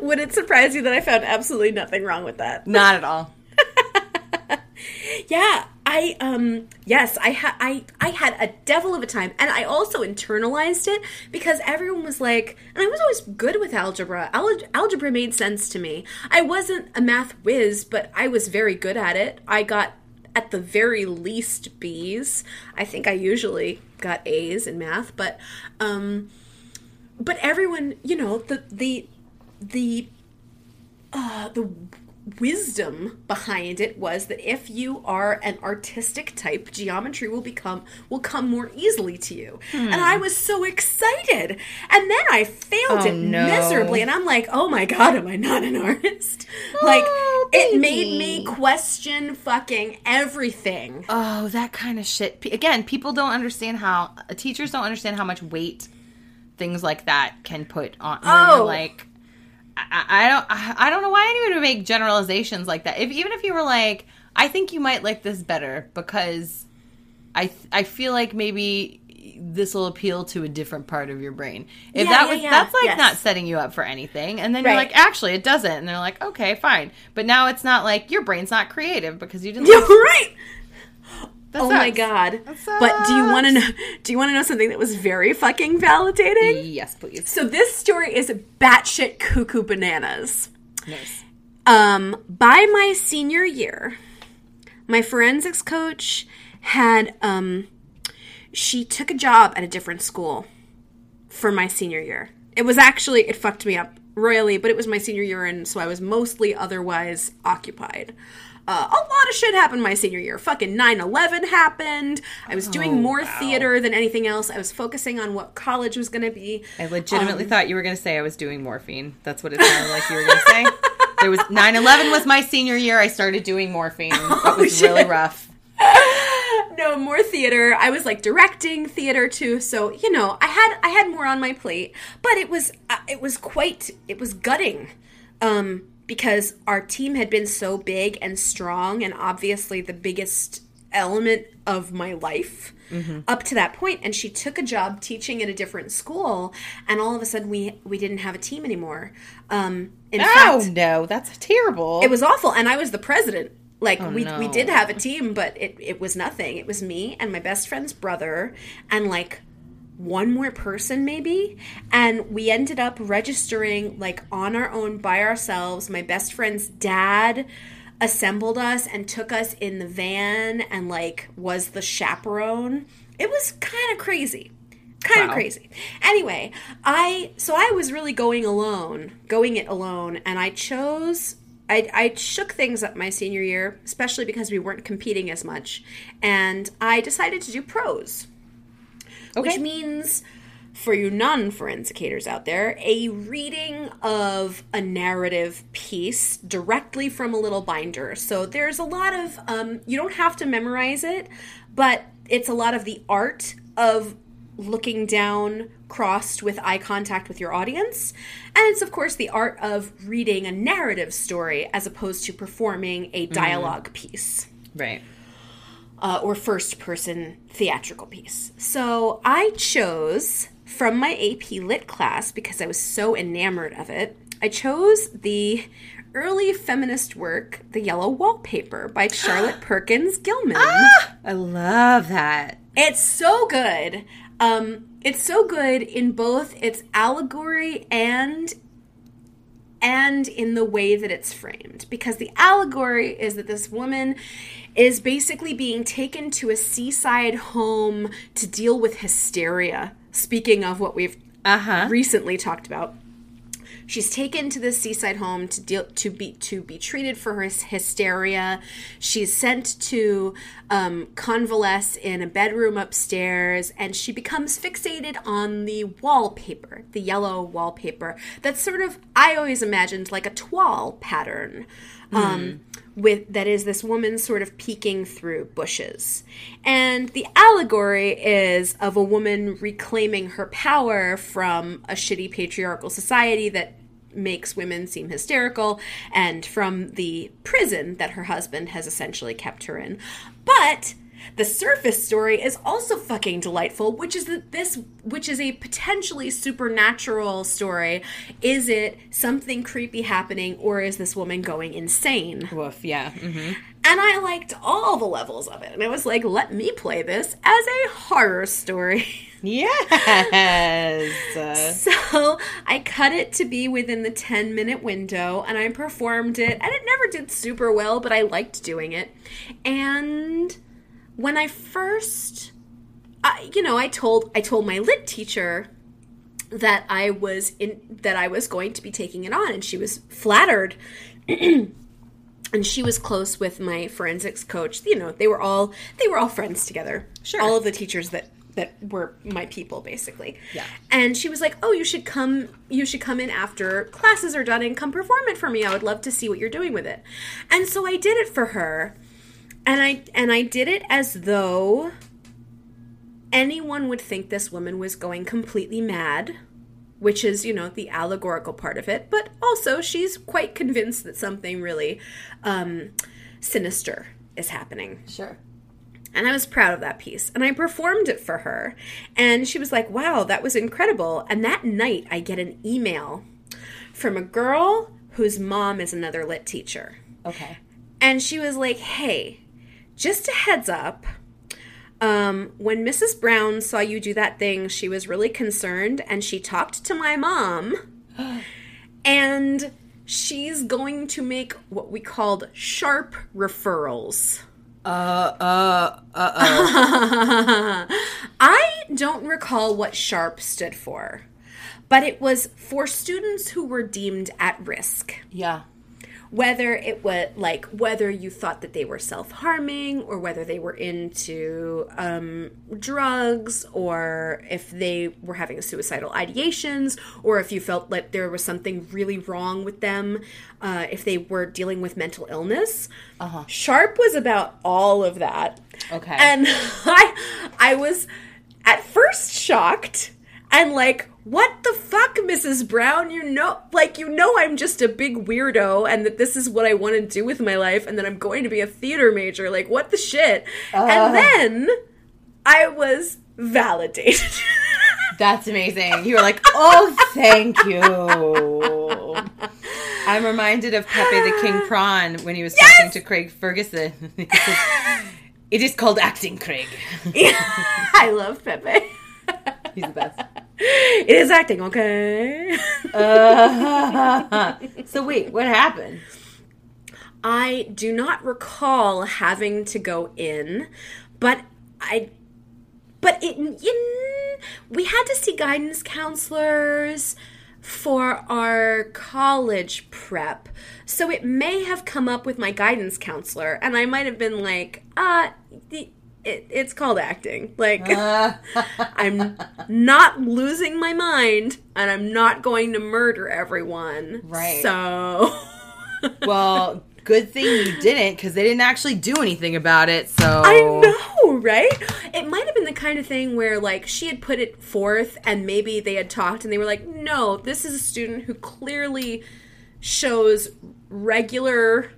Would it surprise you that I found absolutely nothing wrong with that? Not at all. Yeah, I had a devil of a time, and I also internalized it because everyone was like, and I was always good with algebra. Algebra made sense to me. I wasn't a math whiz, but I was very good at it. I got at the very least B's. I think I usually got A's in math, but everyone, you know, the wisdom behind it was that if you are an artistic type, geometry will come more easily to you. And I was so excited, and then I failed miserably, and I'm like, oh my God, am I not an artist? It made me question fucking everything. Oh, that kind of shit. Again, teachers don't understand how much weight things like that can put on. Oh, like, I don't know why anyone would make generalizations like that. Even if you were like, I think you might like this better because I feel like maybe this will appeal to a different part of your brain. Not setting you up for anything. And then you're like, actually, it doesn't. And they're like, okay, fine. But now it's not like your brain's not creative because you didn't. You're right. That sucks. My God. But do you want to know something that was very fucking validating? Yes, please. So this story is batshit cuckoo bananas. Nice. By my senior year, my forensics coach had she took a job at a different school for my senior year. It fucked me up royally, but it was my senior year, and so I was mostly otherwise occupied. A lot of shit happened my senior year. Fucking 9/11 happened. I was doing more theater than anything else. I was focusing on what college was going to be. I legitimately thought you were going to say I was doing morphine. That's what it sounded like you were going to say. 9/11 was my senior year. I started doing morphine. It was really rough. No, more theater. I was like directing theater too, so you know, I had more on my plate, but it was gutting. Because our team had been so big and strong and obviously the biggest element of my life up to that point. And she took a job teaching at a different school, and all of a sudden we didn't have a team anymore. In fact, that's terrible. It was awful, and I was the president. We did have a team, but it was nothing. It was me and my best friend's brother and like one more person maybe, and we ended up registering like on our own by ourselves. My best friend's dad assembled us and took us in the van and like was the chaperone. It was kind of crazy. Anyway, I was really going it alone, and I shook things up my senior year, especially because we weren't competing as much, and I decided to do prose. Okay. Which means, for you non-forensicators out there, a reading of a narrative piece directly from a little binder. So there's a lot of, you don't have to memorize it, but it's a lot of the art of looking down, crossed with eye contact with your audience. And it's, of course, the art of reading a narrative story as opposed to performing a dialogue piece. Right. Or first-person theatrical piece. So I chose, from my AP Lit class, because I was so enamored of it, I chose the early feminist work, The Yellow Wallpaper, by Charlotte Perkins Gilman. Ah, I love that. It's so good. It's so good in both its allegory and in the way that it's framed. Because the allegory is that this woman is basically being taken to a seaside home to deal with hysteria. Speaking of what we've recently talked about. She's taken to this seaside home to be treated for her hysteria. She's sent to convalesce in a bedroom upstairs, and she becomes fixated on the wallpaper, the yellow wallpaper. That's sort of, I always imagined, like a toile pattern, that is this woman sort of peeking through bushes. And the allegory is of a woman reclaiming her power from a shitty patriarchal society that makes women seem hysterical, and from the prison that her husband has essentially kept her in. But the surface story is also fucking delightful, which is a potentially supernatural story. Is it something creepy happening, or is this woman going insane? Woof, yeah. Mm-hmm. And I liked all the levels of it. And I was like, let me play this as a horror story. Yes! So I cut it to be within the 10-minute window, and I performed it. And it never did super well, but I liked doing it. And when I first, I told my lit teacher that I was going to be taking it on, and she was flattered. And she was close with my forensics coach. You know, they were all friends together. Sure, all of the teachers that were my people, basically. Yeah. And she was like, "Oh, you should come in after classes are done and come perform it for me. I would love to see what you're doing with it." And so I did it for her. And I did it as though anyone would think this woman was going completely mad, which is, you know, the allegorical part of it. But also she's quite convinced that something really sinister is happening. Sure. And I was proud of that piece. And I performed it for her. And she was like, wow, that was incredible. And that night I get an email from a girl whose mom is another lit teacher. Okay. And she was like, hey, just a heads up, when Mrs. Brown saw you do that thing, she was really concerned, and she talked to my mom, and she's going to make what we called sharp referrals. I don't recall what SHARP stood for, but it was for students who were deemed at risk. Yeah. Whether it was, like, whether you thought that they were self-harming, or whether they were into drugs, or if they were having suicidal ideations, or if you felt like there was something really wrong with them, if they were dealing with mental illness. Uh-huh. Sharp was about all of that. Okay. And I was at first shocked and like, what the fuck, Mrs. Brown? You know I'm just a big weirdo and that this is what I want to do with my life and that I'm going to be a theater major. Like, what the shit? And then I was validated. That's amazing. You were like, oh, thank you. I'm reminded of Pepe the King Prawn when he was talking to Craig Ferguson. It is called acting, Craig. Yeah, I love Pepe. He's the best. It is acting, okay? So wait, what happened? I do not recall having to go in, but we had to see guidance counselors for our college prep. So it may have come up with my guidance counselor, and I might have been like, It's called acting. Like, I'm not losing my mind, and I'm not going to murder everyone. Right. So. Well, good thing you didn't, because they didn't actually do anything about it, so. I know, right? It might have been the kind of thing where, like, she had put it forth, and maybe they had talked, and they were like, no, this is a student who clearly shows regular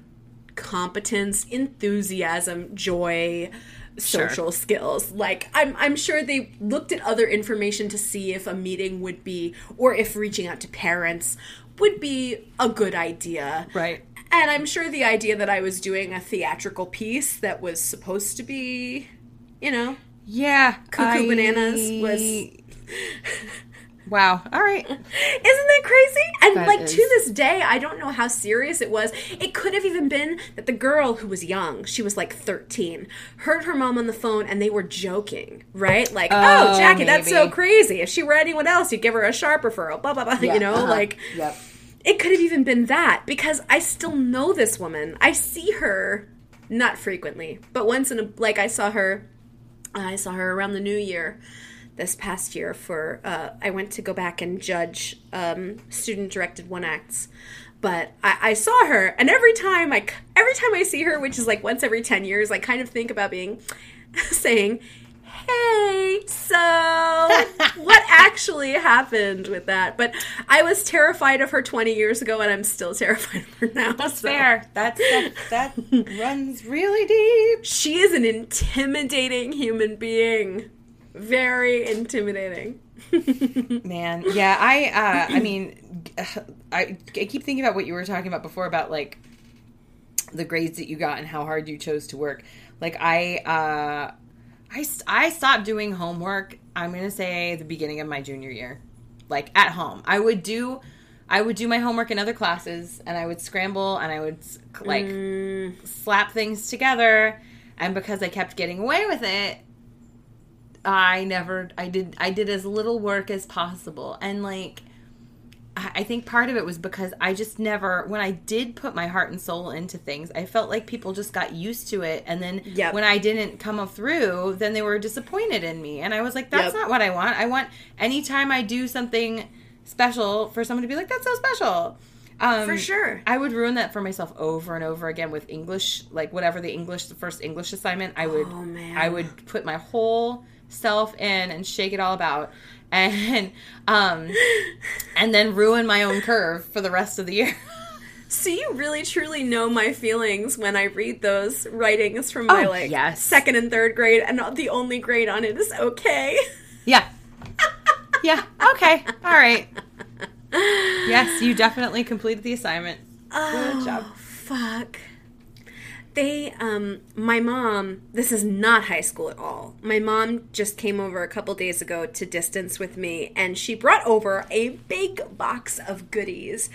competence, enthusiasm, joy, social skills. Like, I'm sure they looked at other information to see if a meeting would be, or if reaching out to parents would be a good idea. Right. And I'm sure the idea that I was doing a theatrical piece that was supposed to be, you know, cuckoo bananas was... Wow. All right. Isn't that crazy? And that is. To this day, I don't know how serious it was. It could have even been that the girl who was young, she was like 13, heard her mom on the phone and they were joking, right? Like, oh Jackie, maybe. That's so crazy. If she were anyone else, you'd give her a sharp referral, blah, blah, blah, yeah, you know, like yep. It could have even been that, because I still know this woman. I see her not frequently, but once in a, like, I saw her around the new year. This past year I went to go back and judge student-directed one-acts, but I saw her, and every time I see her, which is like once every 10 years, I kind of think about saying, hey, so what actually happened with that? But I was terrified of her 20 years ago, and I'm still terrified of her now. That's fair. That runs really deep. She is an intimidating human being. Very intimidating. Man, yeah, I keep thinking about what you were talking about before about, like, the grades that you got and how hard you chose to work. Like, I stopped doing homework, I'm going to say, the beginning of my junior year. Like, at home. I would do my homework in other classes, and I would scramble, and I would, like, slap things together. And because I kept getting away with it, I did as little work as possible. And, like, I think part of it was because I just never, when I did put my heart and soul into things, I felt like people just got used to it. And then when I didn't come through, then they were disappointed in me. And I was like, that's not what I want. I want anytime I do something special for someone to be like, that's so special. For sure. I would ruin that for myself over and over again with English, like whatever the first English assignment, I would put my whole self in and shake it all about, and then ruin my own curve for the rest of the year. So you really truly know my feelings when I read those writings from my second and third grade, and the only grade on it is okay. Yeah. Yeah. Okay. All right. Yes, you definitely completed the assignment. Oh, good job. Fuck. They, my mom, this is not high school at all. My mom just came over a couple days ago to distance with me, and she brought over a big box of goodies,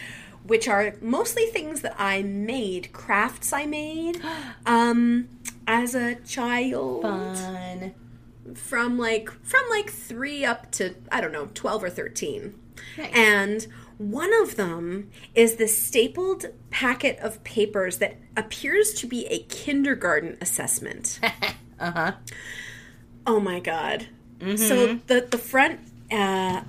which are mostly things that I made, crafts I made, as a child. Fun. From like 3 up to, I don't know, 12 or 13. Nice. And one of them is the stapled packet of papers that appears to be a kindergarten assessment. Uh-huh. Oh, my God. Mm-hmm. So the front, I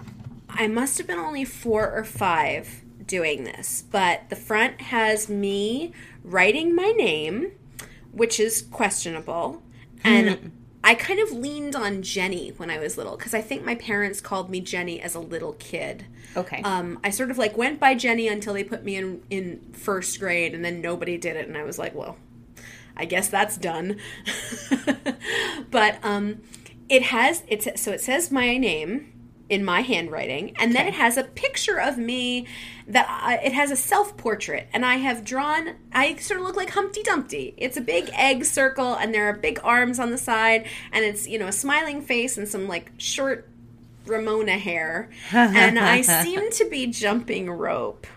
must have been only 4 or 5 doing this, but the front has me writing my name, which is questionable, and I kind of leaned on Jenny when I was little because I think my parents called me Jenny as a little kid. Okay. I sort of like went by Jenny until they put me in first grade, and then nobody did it, and I was like, well, I guess that's done. But it says my name in my handwriting, and then it has a picture of me it has a self-portrait, and I sort of look like Humpty Dumpty. It's a big egg circle, and there are big arms on the side, and it's, you know, a smiling face and some, like, short Ramona hair, and I seem to be jumping rope.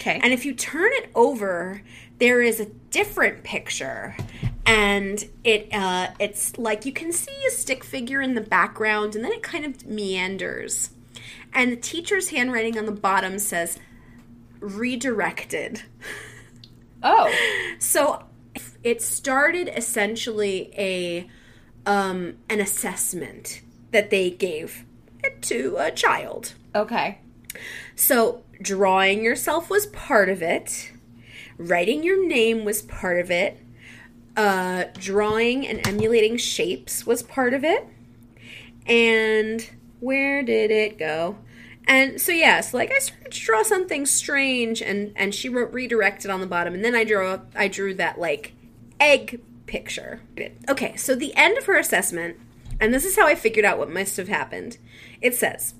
Okay. And if you turn it over, there is a different picture, and it's like you can see a stick figure in the background, and then it kind of meanders. And the teacher's handwriting on the bottom says, redirected. Oh. So it started essentially an assessment that they gave to a child. Okay. So drawing yourself was part of it. Writing your name was part of it. Drawing and emulating shapes was part of it. And where did it go? And so, yes, like I started to draw something strange, and she wrote redirected on the bottom. And then I drew that, like, egg picture. Okay, so the end of her assessment, and this is how I figured out what must have happened. It says,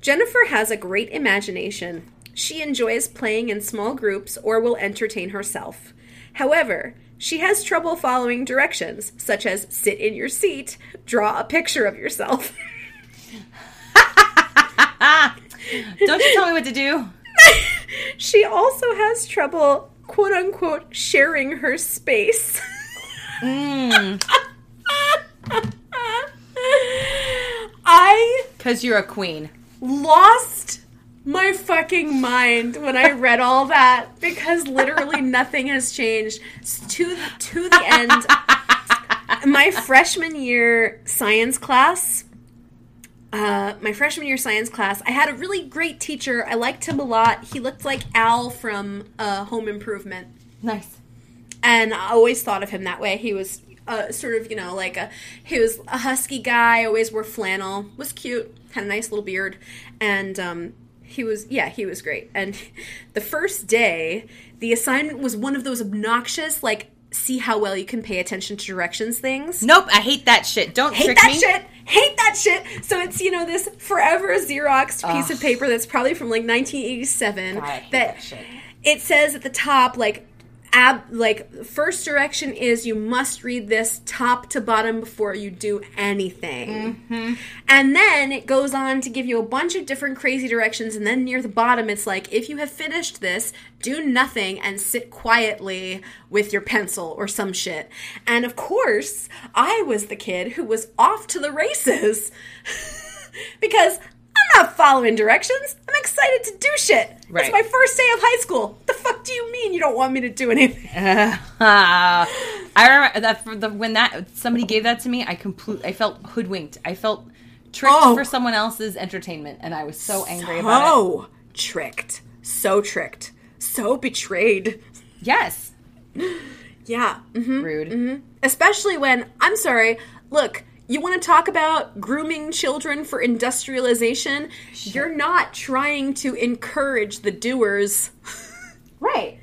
Jennifer has a great imagination. She enjoys playing in small groups or will entertain herself. However, she has trouble following directions, such as sit in your seat, draw a picture of yourself. Don't you tell me what to do. She also has trouble, quote unquote, sharing her space. Because you're a queen. Lost my fucking mind when I read all that, because literally nothing has changed. To the end, my freshman year science class, I had a really great teacher. I liked him a lot. He looked like Al from Home Improvement. Nice. And I always thought of him that way. He was sort of, you know, like he was a husky guy, always wore flannel, was cute, had a nice little beard, and he was great. And the first day, the assignment was one of those obnoxious, like, see how well you can pay attention to directions things. Nope, I hate that shit. Don't hate trick that me. Hate that shit. So it's, you know, this forever Xeroxed piece of paper that's probably from like 1987. God, I hate that shit. It says at the top, like, first direction is you must read this top to bottom before you do anything. Mm-hmm. And then it goes on to give you a bunch of different crazy directions, and then near the bottom it's like, if you have finished this, do nothing and sit quietly with your pencil or some shit. And of course, I was the kid who was off to the races because I'm not following directions. I'm excited to do shit. Right. It's my first day of high school. What the fuck do you mean you don't want me to do anything? I remember that when somebody gave that to me, I felt hoodwinked. I felt tricked for someone else's entertainment, and I was so angry about it. So tricked. So tricked. So betrayed. Yes. Yeah. Mm-hmm. Rude. Mm-hmm. Especially when, I'm sorry, look, you want to talk about grooming children for industrialization? Shit. You're not trying to encourage the doers. Right.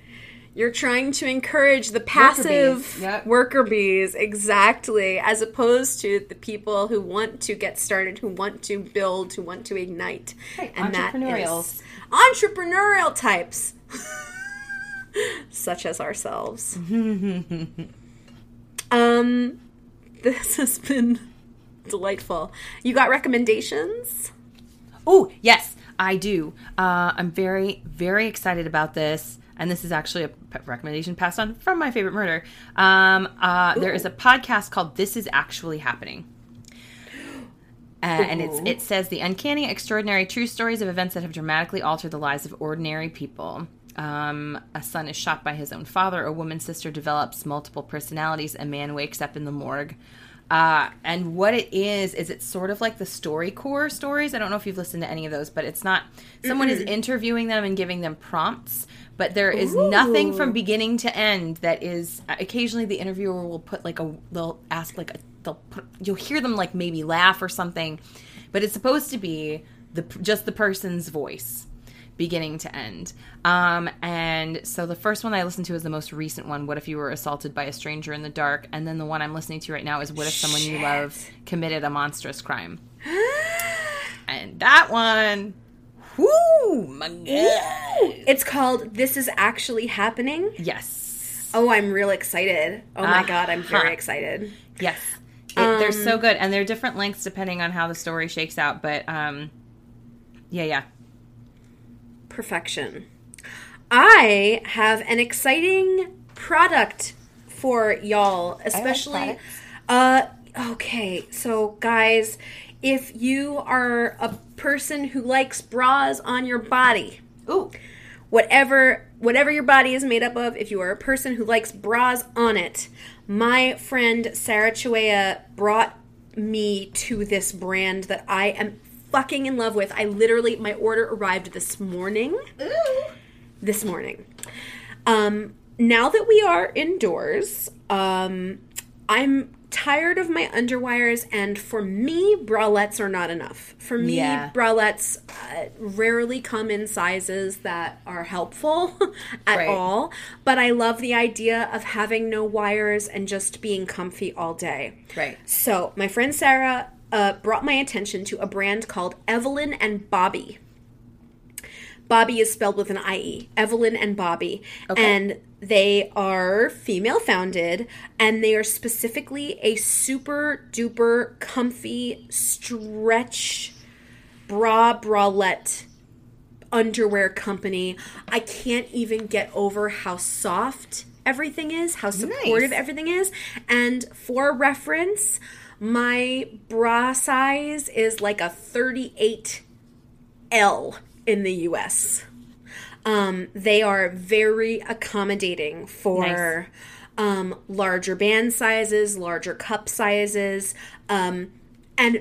You're trying to encourage the passive worker bees, exactly, as opposed to the people who want to get started, who want to build, who want to ignite. Right. And entrepreneurials. That is entrepreneurial types, such as ourselves. This has been delightful. You got recommendations? Oh, yes, I do. I'm very, very excited about this. And this is actually a recommendation passed on from My Favorite Murder. There is a podcast called This Is Actually Happening. And it says the uncanny, extraordinary, true stories of events that have dramatically altered the lives of ordinary people. A son is shot by his own father. A woman's sister develops multiple personalities. A man wakes up in the morgue. And what it is it's sort of like the StoryCorps stories. I don't know if you've listened to any of those, but it's not. Someone is interviewing them and giving them prompts, but there is nothing from beginning to end that is. Occasionally, the interviewer will put like a. They'll ask like a. You'll hear them like maybe laugh or something, but it's supposed to be just the person's voice. Beginning to end. And so the first one I listened to is the most recent one, What If You Were Assaulted by a Stranger in the Dark? And then the one I'm listening to right now is What If Someone You Love Committed a Monstrous Crime? And that one, whoo, my God. It's called This Is Actually Happening? Yes. Oh, I'm real excited. Oh, my God, I'm very excited. Yes. They're so good. And they're different lengths depending on how the story shakes out. But, yeah. Perfection. I have an exciting product for y'all, especially. Okay, so guys, if you are a person who likes bras on your body, whatever your body is made up of, if you are a person who likes bras on it, my friend Sarah Chuea brought me to this brand that I am fucking in love with. I literally, my order arrived this morning. Ooh. This morning. Now that we are indoors, I'm tired of my underwires, and for me, bralettes are not enough. For me, bralettes rarely come in sizes that are helpful at all, but I love the idea of having no wires and just being comfy all day. Right. So, my friend Sarah brought my attention to a brand called Evelyn and Bobby. Bobby is spelled with an I-E. Evelyn and Bobby. Okay. And they are female-founded, and they are specifically a super-duper comfy stretch bralette underwear company. I can't even get over how soft everything is, how supportive everything is. And for reference, my bra size is like a 38L in the U.S. They are very accommodating for larger band sizes, larger cup sizes, and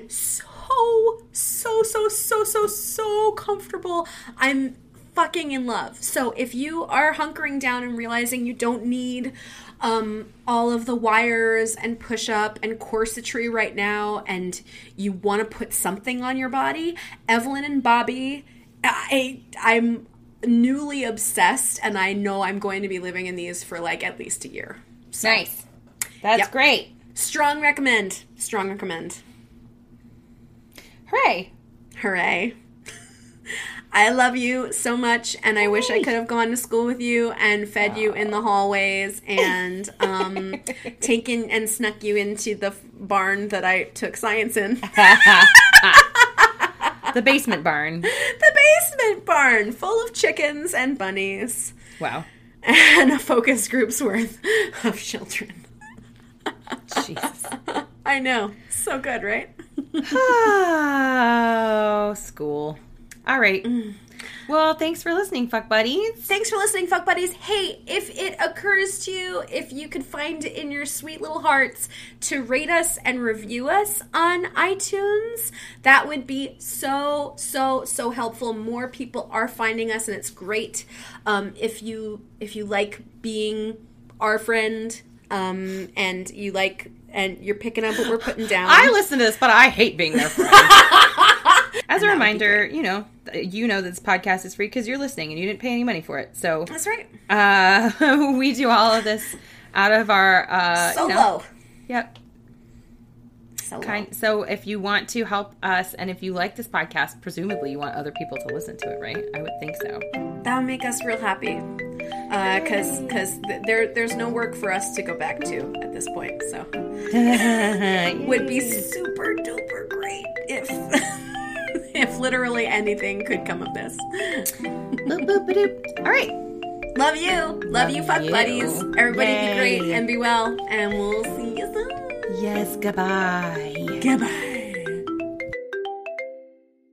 so comfortable. I'm fucking in love. So if you are hunkering down and realizing you don't need all of the wires and push-up and corsetry right now, and you want to put something on your body, Evelyn and Bobby, I'm newly obsessed, and I know I'm going to be living in these for like at least a year. So, nice. That's great. Strong recommend. Strong recommend. Hooray. Hooray. I love you so much, and I wish I could have gone to school with you and fed you in the hallways and taken and snuck you into the barn that I took science in. The basement barn. The basement barn, full of chickens and bunnies. Wow. And a focus group's worth of children. Jeez. I know. So good, right? Oh, school. All right. Well, thanks for listening, Fuck Buddies. Thanks for listening, Fuck Buddies. Hey, if it occurs to you, if you could find it in your sweet little hearts to rate us and review us on iTunes, that would be so, so, so helpful. More people are finding us, and it's great. If you like being our friend, and you like, and you're picking up what we're putting down. I listen to this, but I hate being their friend. As a reminder, you know this podcast is free because you're listening and you didn't pay any money for it. So that's right. We do all of this out of our solo. Yep. Solo. So if you want to help us, and if you like this podcast, presumably you want other people to listen to it, right? I would think so. That would make us real happy because there's no work for us to go back to at this point. So it would be super duper great if. If literally anything could come of this. Boop, boop, boop. All right. Love you. Love you, Fuck you. Buddies. Everybody be great and be well. And we'll see you soon. Yes, goodbye. Goodbye.